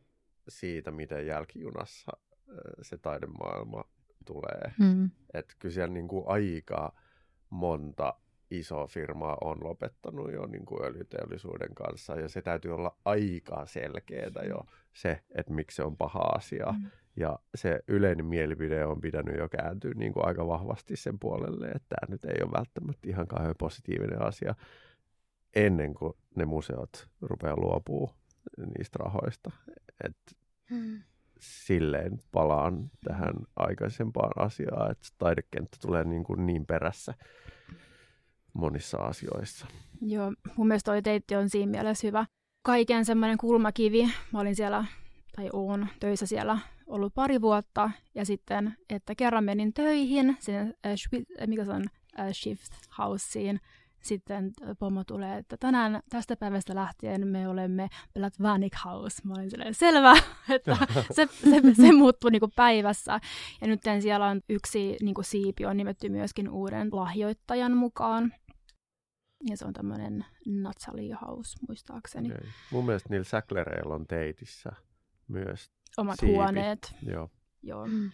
siitä, miten jälkijunassa se taidemaailma tulee. Hmm. Että kyllä siellä niinku aika monta isoa firmaa on lopettanut jo niinku öljyteollisuuden kanssa, ja se täytyy olla aika selkeää jo se, että miksi se on paha asia. Hmm. Ja se yleinen mielipide on pitänyt jo kääntyä niinku aika vahvasti sen puolelle, että tämä nyt ei ole välttämättä ihan kauhean positiivinen asia, ennen kuin ne museot rupeaa luopumaan niistä rahoista. Että hmm. silleen palaan tähän aikaisempaan asiaan, että taidekenttä tulee niin, kuin niin perässä monissa asioissa. Joo, mun mielestä toi Tate on siinä mielessä hyvä. Kaiken semmoinen kulmakivi. Mä olin siellä, tai oon töissä siellä ollut pari vuotta, ja sitten, että kerran menin töihin, sinne, äh, mikä se on, äh, shift houseen. Sitten pomo tulee, että tänään tästä päivästä lähtien me olemme Blatvanic House. Mä olin silleen, selvä, että se, se, se muuttuu niinku päivässä. Ja nyt siellä on yksi niinku siipi, on nimetty myöskin uuden lahjoittajan mukaan. Ja se on tämmöinen Natalie House, muistaakseni. Okay. Mun mielestä niillä Sacklereilla on Tatessa myös omat siipi. Huoneet. Joo. Joo. Mm.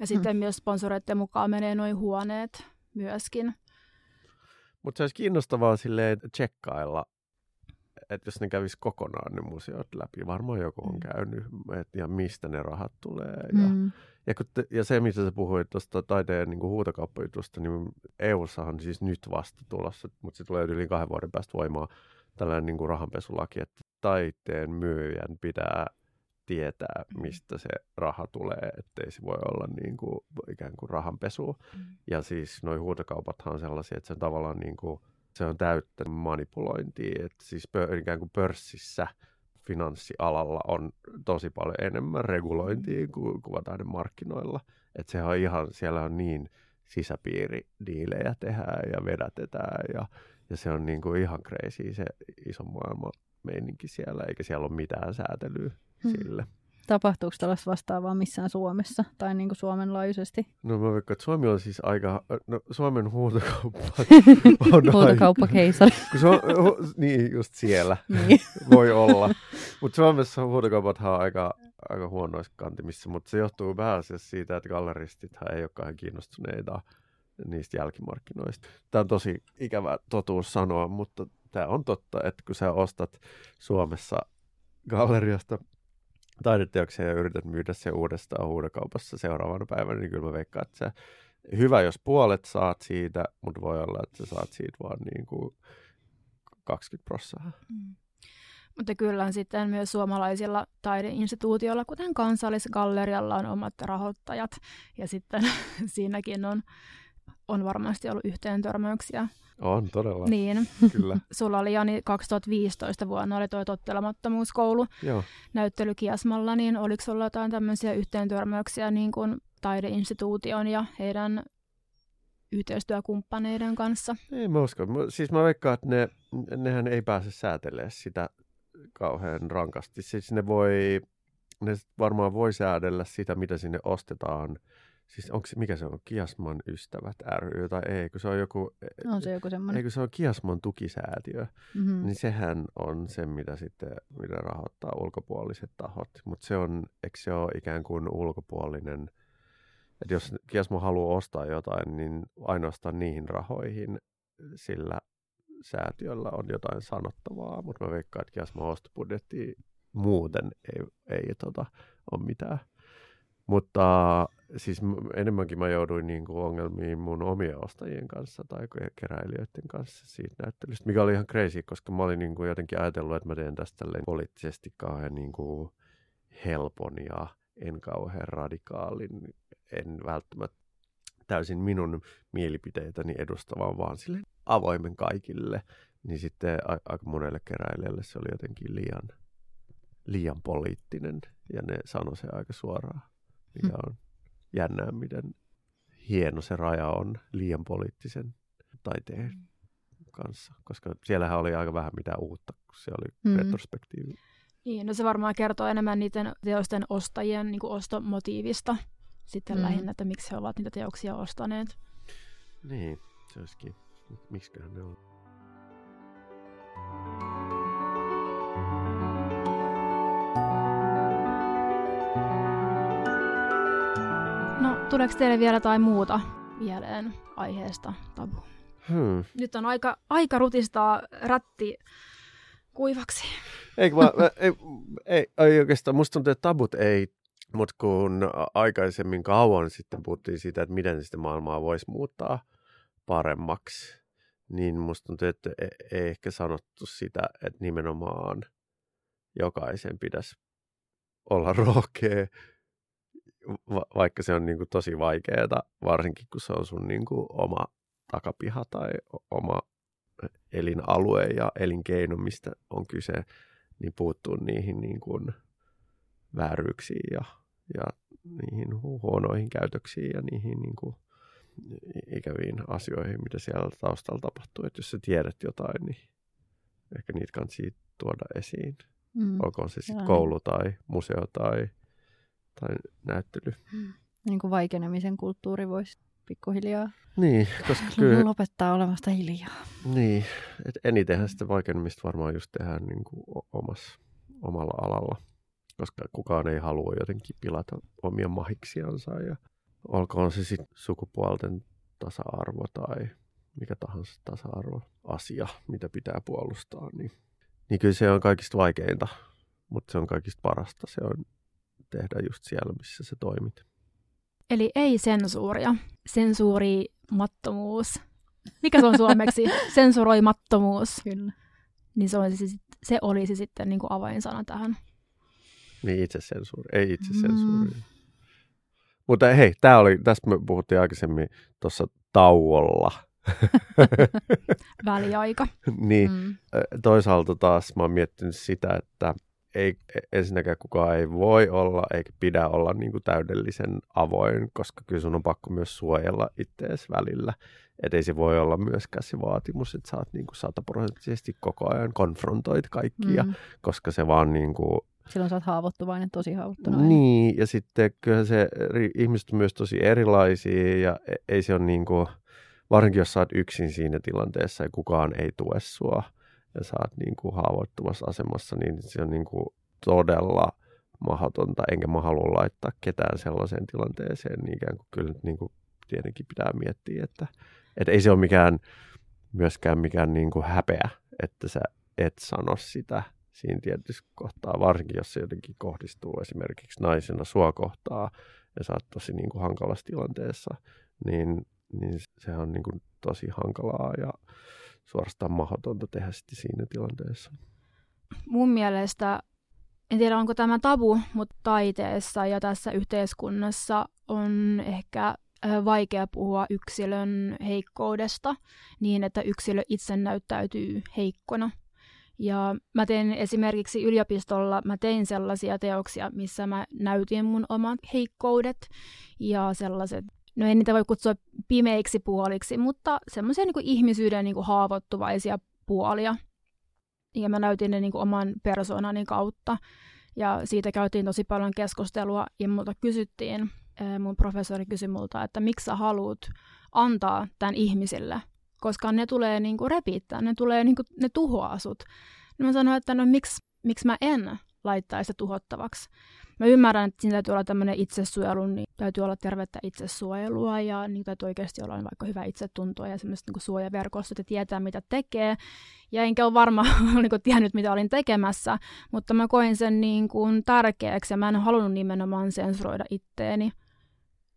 Ja sitten mm. myös sponsoreiden mukaan menee noi huoneet myöskin. Mutta se olisi kiinnostavaa silleen tsekkailla, että jos ne kävisi kokonaan ne museot läpi. Varmaan joku on käynyt, että ja mistä ne rahat tulee. Ja, mm. ja, te, ja se, mistä sä puhuit tuosta taiteen niin huutokauppajutusta, niin E U:ssahan siis nyt vasta tulossa, mutta se tulee yli kahden vuoden päästä voimaan tällainen niin kuin rahanpesulaki, että taiteen myyjän pitää tietää, mistä se raha tulee, ettei se voi olla niin kuin, ikään kuin rahanpesua. Mm. Ja siis nuo huutokaupathan on sellaisia, että se on tavallaan niin kuin, se on täyttä manipulointia. Että siis pö, ikään kuin pörssissä finanssialalla on tosi paljon enemmän regulointia kuin kuvataidemarkkinoilla. Että sehän on ihan, siellä on niin sisäpiiridiilejä tehdään ja vedätetään ja, ja se on niin kuin ihan crazy se iso maailma meininki siellä, eikä siellä ole mitään säätelyä. Sille. Tapahtuuko tällaista vastaavaa missään Suomessa tai niin kuin Suomen laajuisesti? No mä veikkaan, että Suomi on siis aika, no Suomen huutokauppa on huutokauppakeisari. Hu, niin, just siellä niin. Voi olla. Mutta Suomessa huutokaupathan on aika, aika huonoissa kantimissa, mutta se johtuu pääasiassa siitä, että galleristithan ei olekaan kiinnostuneita niistä jälkimarkkinoista. Tämä on tosi ikävä totuus sanoa, mutta tämä on totta, että kun sä ostat Suomessa galleriasta taideteoksia ja yrität myydä se uudestaan huudokaupassa seuraavana päivänä, niin kyllä mä veikkaan, että sä, hyvä jos puolet saat siitä, mutta voi olla, että sä saat siitä vaan niin kuin kaksikymmentä prosenttia. Mm. Mutta kyllä sitten myös suomalaisilla taideinstituutioilla, kuten Kansallisgallerialla, on omat rahoittajat, ja sitten siinäkin on, on varmasti ollut yhteentörmäyksiä. On, todella. Niin. Kyllä. Sulla oli, Jani, kaksituhattaviisitoista vuonna oli tuo tottelemattomuuskoulu näyttely Kiasmalla, niin oliko sulla jotain tämmöisiä yhteentörmäyksiä niin kuin taideinstituution ja heidän yhteistyökumppaneiden kanssa? Ei mä usko. Siis mä veikkaan, että ne, nehän ei pääse säätelemään sitä kauhean rankasti. Siis ne voi, ne varmaan voi säädellä sitä, mitä sinne ostetaan. Siis onko se, mikä se on, Kiasman ystävät ry tai ei, kun se on joku, on se joku semmoinen. Ei, kun se on Kiasman tukisäätiö, mm-hmm. niin sehän on se, mitä sitten, mitä rahoittaa ulkopuoliset tahot, mutta se on, eikö se ole ikään kuin ulkopuolinen, että jos Kiasma haluaa ostaa jotain, niin ainoastaan niihin rahoihin sillä säätiöllä on jotain sanottavaa, mutta mä veikkaan, että Kiasman ostobudjetti muuten ei, ei tota, ole mitään. Mutta siis enemmänkin mä jouduin niin kuin ongelmiin mun omien ostajien kanssa tai keräilijöiden kanssa siitä näyttelystä, mikä oli ihan crazy, koska mä olin niin kuin jotenkin ajatellut, että mä teen tästä poliittisesti kauhean niin kuin helpon ja en kauhean radikaalin, en välttämättä täysin minun mielipiteitäni edustavan, vaan silleen avoimen kaikille. Niin sitten aika monelle keräilijälle se oli jotenkin liian, liian poliittinen ja ne sanoi se aika suoraan, mikä on jännää, miten hieno se raja on liian poliittisen taiteen kanssa, koska siellähän oli aika vähän mitään uutta, kun se oli mm-hmm. retrospektiivi. Niin, no se varmaan kertoo enemmän niiden teosten ostajien niin kuin ostomotiivista sitten mm-hmm. lähinnä, että miksi he ovat niitä teoksia ostaneet. Niin, se olisikin. Miksiköhän ne on? No, tuleeko teille vielä tai muuta mieleen aiheesta tabu? Hmm. Nyt on aika, aika rutistaa ratti kuivaksi. Eikö vaan, ei, ei, ei oikeastaan, musta tuntuu, että tabut ei, mutta kun aikaisemmin kauan sitten puhuttiin siitä, että miten sitä maailmaa voisi muuttaa paremmaksi, niin musta tuntuu, että ei ehkä sanottu sitä, että nimenomaan jokaisen pitäisi olla rohkea, vaikka se on niin kuin tosi vaikeaa, varsinkin kun se on sun niin kuin oma takapiha tai oma elinalue ja elinkeino, mistä on kyse, niin puuttuu niihin niin kuin vääryyksiin ja, ja niihin huonoihin käytöksiin ja niihin niin kuin ikäviin asioihin, mitä siellä taustalla tapahtuu. Että jos sä tiedät jotain, niin ehkä niitä kannattaa tuoda esiin. Mm. Olkoon se sitten koulu tai museo tai, tai näyttely. Mm. Niin kuin vaikenemisen kulttuuri voisi pikkuhiljaa niin, koska kyllä... lopettaa olemasta hiljaa. Niin, että enitenhän sitä vaikenemista varmaan just tehdään niin kuin omassa, omalla alalla, koska kukaan ei halua jotenkin pilata omia mahiksiansa ja olkoon se sitten sukupuolten tasa-arvo tai mikä tahansa tasa-arvoasia, mitä pitää puolustaa, niin, niin kyllä se on kaikista vaikeinta, mutta se on kaikista parasta. Se on tehdä just siellä, missä se toimit. Eli ei sensuuria. Sensuurimattomuus. Mikä se on suomeksi? Sensuroimattomuus. Kyllä. Niin se olisi, se olisi sitten niin kuin avainsana tähän. Niin itsesensuuri. Ei itsesensuuri. Mm. Mutta hei, tää oli, tästä me puhuttiin aikaisemmin tuossa tauolla. Väliaika. Niin, mm. toisaalta taas mä oon miettinyt sitä, että ei, ensinnäkään kukaan ei voi olla eikä pidä olla niin kuin täydellisen avoin, koska kyllä sun on pakko myös suojella itseäsi välillä. Että ei se voi olla myöskään se vaatimus, että sä oot niin kuin sataprosenttisesti koko ajan konfrontoit kaikkia, mm. koska se vaan niin kuin... Silloin sä oot haavoittuvainen, tosi haavoittuvainen. Niin, ja sitten kyllähän se ihmiset on myös tosi erilaisia ja ei se ole niin kuin, varsinkin jos sä oot yksin siinä tilanteessa ja kukaan ei tue sua ja sä oot niin kuin haavoittuvassa asemassa, niin se on niin kuin todella mahdotonta, enkä mä halua laittaa ketään sellaiseen tilanteeseen, niin ikään kuin kyllä niin kuin tietenkin pitää miettiä, että, että ei se ole mikään, myöskään mikään niin kuin häpeä, että sä et sano sitä. Siinä tietysti kohtaa, varsinkin jos se jotenkin kohdistuu esimerkiksi naisena sua kohtaa ja sä oot tosi niin kuin hankalassa tilanteessa, niin, niin sehän on niin kuin tosi hankalaa ja suorastaan mahdotonta tehdä sitten siinä tilanteessa. Mun mielestä, en tiedä onko tämä tabu, mutta taiteessa ja tässä yhteiskunnassa on ehkä vaikea puhua yksilön heikkoudesta niin, että yksilö itse näyttäytyy heikkona. Ja mä tein esimerkiksi yliopistolla, mä tein sellaisia teoksia, missä mä näytin mun omat heikkoudet ja sellaiset, no ei niitä voi kutsua pimeiksi puoliksi, mutta semmoisia niin kuin ihmisyyden niin kuin haavoittuvaisia puolia. Ja mä näytin ne niin kuin oman persoonani kautta ja siitä käytiin tosi paljon keskustelua ja multa kysyttiin, mun professori kysyi multa, että miksi sä haluat antaa tämän ihmisille? Koska ne tulee niinku repittää, ne tulee niinku, ne tuhoaa sut. Niin mä sanoin, että no miksi, miksi mä en laittaisi sitä tuhottavaksi. mä ymmärrän, että siinä täytyy olla tämmöinen itsesuojelu, niin täytyy olla tervettä itsesuojelua ja niin täytyy oikeasti olla vaikka hyvä itsetuntoa ja semmoiset niin suojaverkostot ja tietää, mitä tekee. Ja enkä ole varma niin tiennyt, mitä olin tekemässä, mutta mä koin sen niin kuin tärkeäksi ja mä en halunnut nimenomaan sensuroida itteeni,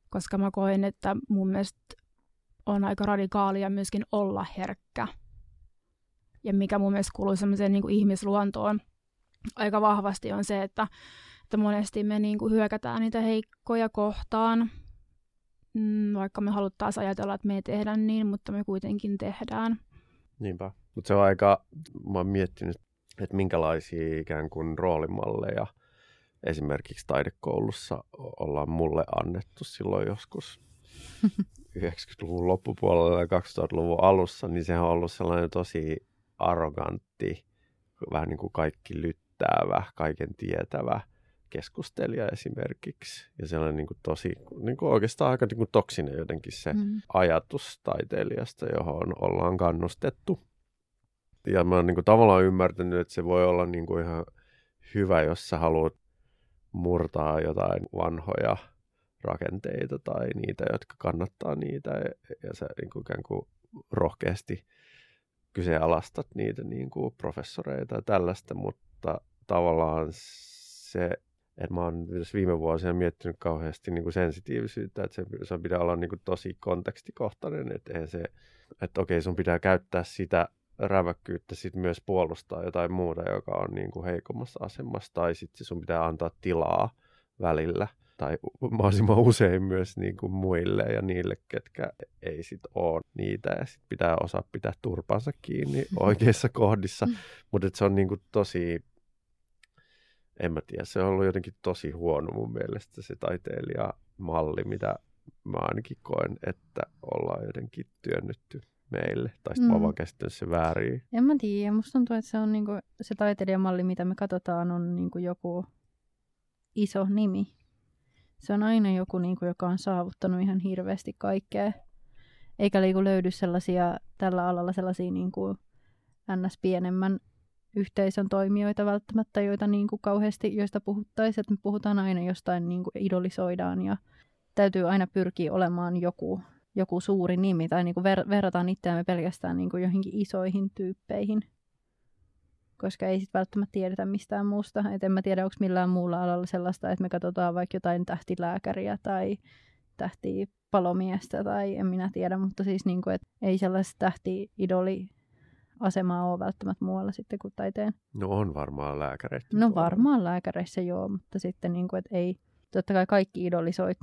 koska mä koin, että mun mielestä on aika radikaalia myöskin olla herkkä. Ja mikä mun mielestä kuuluu semmoiseen niin kuin ihmisluontoon aika vahvasti on se, että, että monesti me niin kuin hyökätään niitä heikkoja kohtaan, vaikka me haluttaisiin ajatella, että me ei tehdä niin, mutta me kuitenkin tehdään. Niinpä. Mutta se on aika, mä oon miettinyt, että minkälaisia ikään kuin roolimalleja esimerkiksi taidekoulussa ollaan mulle annettu silloin joskus yhdeksänkymmentäluvun loppupuolella ja kaksituhattaluvun alussa, niin se on ollut sellainen tosi arrogantti, vähän niin kuin kaikki lyttäävä, kaiken tietävä keskustelija esimerkiksi. Ja sellainen niin kuin tosi, niin kuin oikeastaan aika niin kuin toksinen jotenkin se mm. ajatus taiteilijasta, johon ollaan kannustettu. Ja mä oon niin kuin tavallaan ymmärtänyt, että se voi olla niin kuin ihan hyvä, jos sä haluat murtaa jotain vanhoja rakenteita tai niitä, jotka kannattaa niitä ja sä niin kuin ikään kuin rohkeasti kyseenalaistat niitä niin kuin professoreita ja tällaista, mutta tavallaan se, että mä oon viime vuosina miettinyt kauheasti niin kuin sensitiivisyyttä, että se, se pitää olla niin kuin tosi kontekstikohtainen, että, se, että okei sun pitää käyttää sitä räväkkyyttä sit myös puolustaa jotain muuta, joka on niin kuin heikommassa asemassa tai sitten sun pitää antaa tilaa välillä. Tai mahdollisimman usein myös niin kuin muille ja niille, ketkä ei sit ole niitä. Ja sit pitää osaa pitää turpansa kiinni oikeissa kohdissa. Mutta se on niin kuin tosi, en mä tiedä, se on ollut jotenkin tosi huono mun mielestä se taiteilijamalli, mitä mä ainakin koen, että ollaan jotenkin työnnytty meille. Tai sit mä oon vaan käsittänyt se väärin. En mä tiedä, musta tuntuu, että se on niin kuin, se taiteilijamalli, mitä me katsotaan, on niin kuin joku iso nimi. Se on aina joku, niin kuin, joka on saavuttanut ihan hirveästi kaikkea, eikä niin kuin, löydy sellaisia, tällä alalla sellaisia niin kuin, ns. Pienemmän yhteisön toimijoita välttämättä, joita niin kuin, kauheasti, joista puhuttaisiin, että me puhutaan aina jostain, niin kuin, idolisoidaan ja täytyy aina pyrkiä olemaan joku, joku suuri nimi tai niin kuin, ver- verrataan itseämme pelkästään niin kuin, johonkin isoihin tyyppeihin. Koska ei sitten välttämättä tiedetä mistään muusta. Et en mä tiedä, onko millään muulla alalla sellaista, että me katsotaan vaikka jotain tähtilääkäriä tai tähtipalomiestä tai en minä tiedä. Mutta siis niinku, et ei sellaista tähti-idoli-asemaa ole välttämättä muualla sitten kuin taiteen. No on varmaan lääkäreissä. No varmaan lääkäreissä joo, mutta sitten niinku, et ei. Totta kai kaikki idolisoit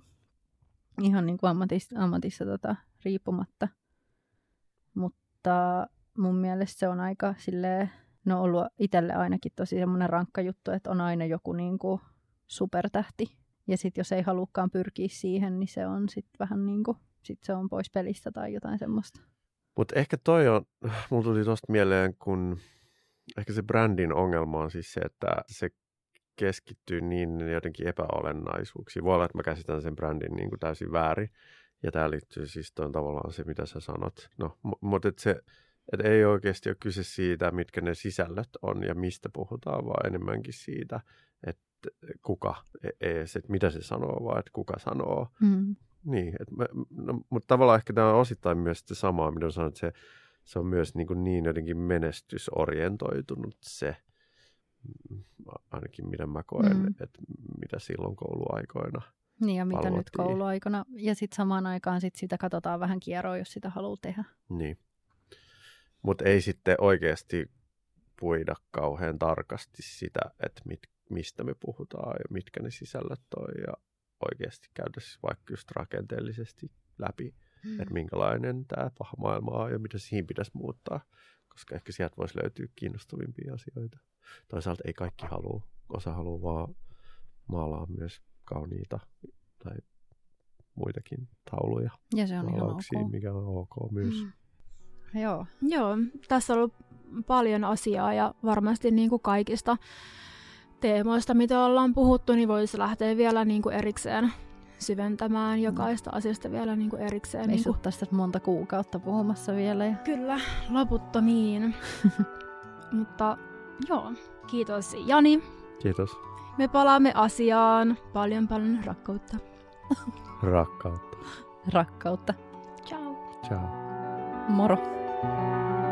ihan niinku ammatissa, ammatissa tota, riippumatta. Mutta mun mielestä se on aika silleen... No on ollut itselle ainakin tosi semmoinen rankka juttu, että on aina joku niin kuin supertähti. Ja sitten jos ei halukaan pyrkiä siihen, niin se on sitten vähän niin kuin, sit se on pois pelistä tai jotain semmoista. Mutta ehkä toi on, mulla tuli tosta mieleen, kun ehkä se brändin ongelma on siis se, että se keskittyy niin jotenkin epäolennaisuuksiin. Voi olla, että mä käsitän sen brändin niin kuin täysin väärin. Ja tää liittyy siis tuon tavallaan se, mitä sä sanot. No, mutta että se... Että ei oikeasti ole kyse siitä, mitkä ne sisällöt on ja mistä puhutaan, vaan enemmänkin siitä, että kuka, ei se, että mitä se sanoo, vaan että kuka sanoo. Mm. Niin, että mä, no, mutta tavallaan ehkä tämä on osittain myös sitä samaa, mitä sanoin, että se, se on myös niin, kuin niin jotenkin menestysorientoitunut se, ainakin mitä mä koen, mm. että mitä silloin kouluaikoina. Niin ja mitä palvottiin. Nyt kouluaikana. Ja sitten samaan aikaan sit sitä katsotaan vähän kierroa, jos sitä haluaa tehdä. Niin. Mutta ei sitten oikeasti puida kauhean tarkasti sitä, että mit, mistä me puhutaan ja mitkä ne sisällöt on. Ja oikeasti käydä siis vaikka just rakenteellisesti läpi, mm. että minkälainen tämä paha maailma on ja mitä siihen pitäisi muuttaa. Koska ehkä sieltä voisi löytyä kiinnostavimpia asioita. Toisaalta ei kaikki halua. Osa haluaa vaan maalaa myös kauniita tai muitakin tauluja. Ja se on maalauksia, ihan ok. Mikä on ok myös. Mm. Joo. Joo, tässä on ollut paljon asiaa ja varmasti niin kuin kaikista teemoista, mitä ollaan puhuttu, niin voisi lähteä vielä niin kuin erikseen syventämään jokaista asiasta vielä niin kuin erikseen. Me istut tästä monta kuukautta puhumassa vielä. Ja... Kyllä, loputtomiin. Mutta joo, kiitos Jani. Kiitos. Me palaamme asiaan. Paljon paljon rakkautta. Rakkautta. Rakkautta. Ciao. Ciao. Moro.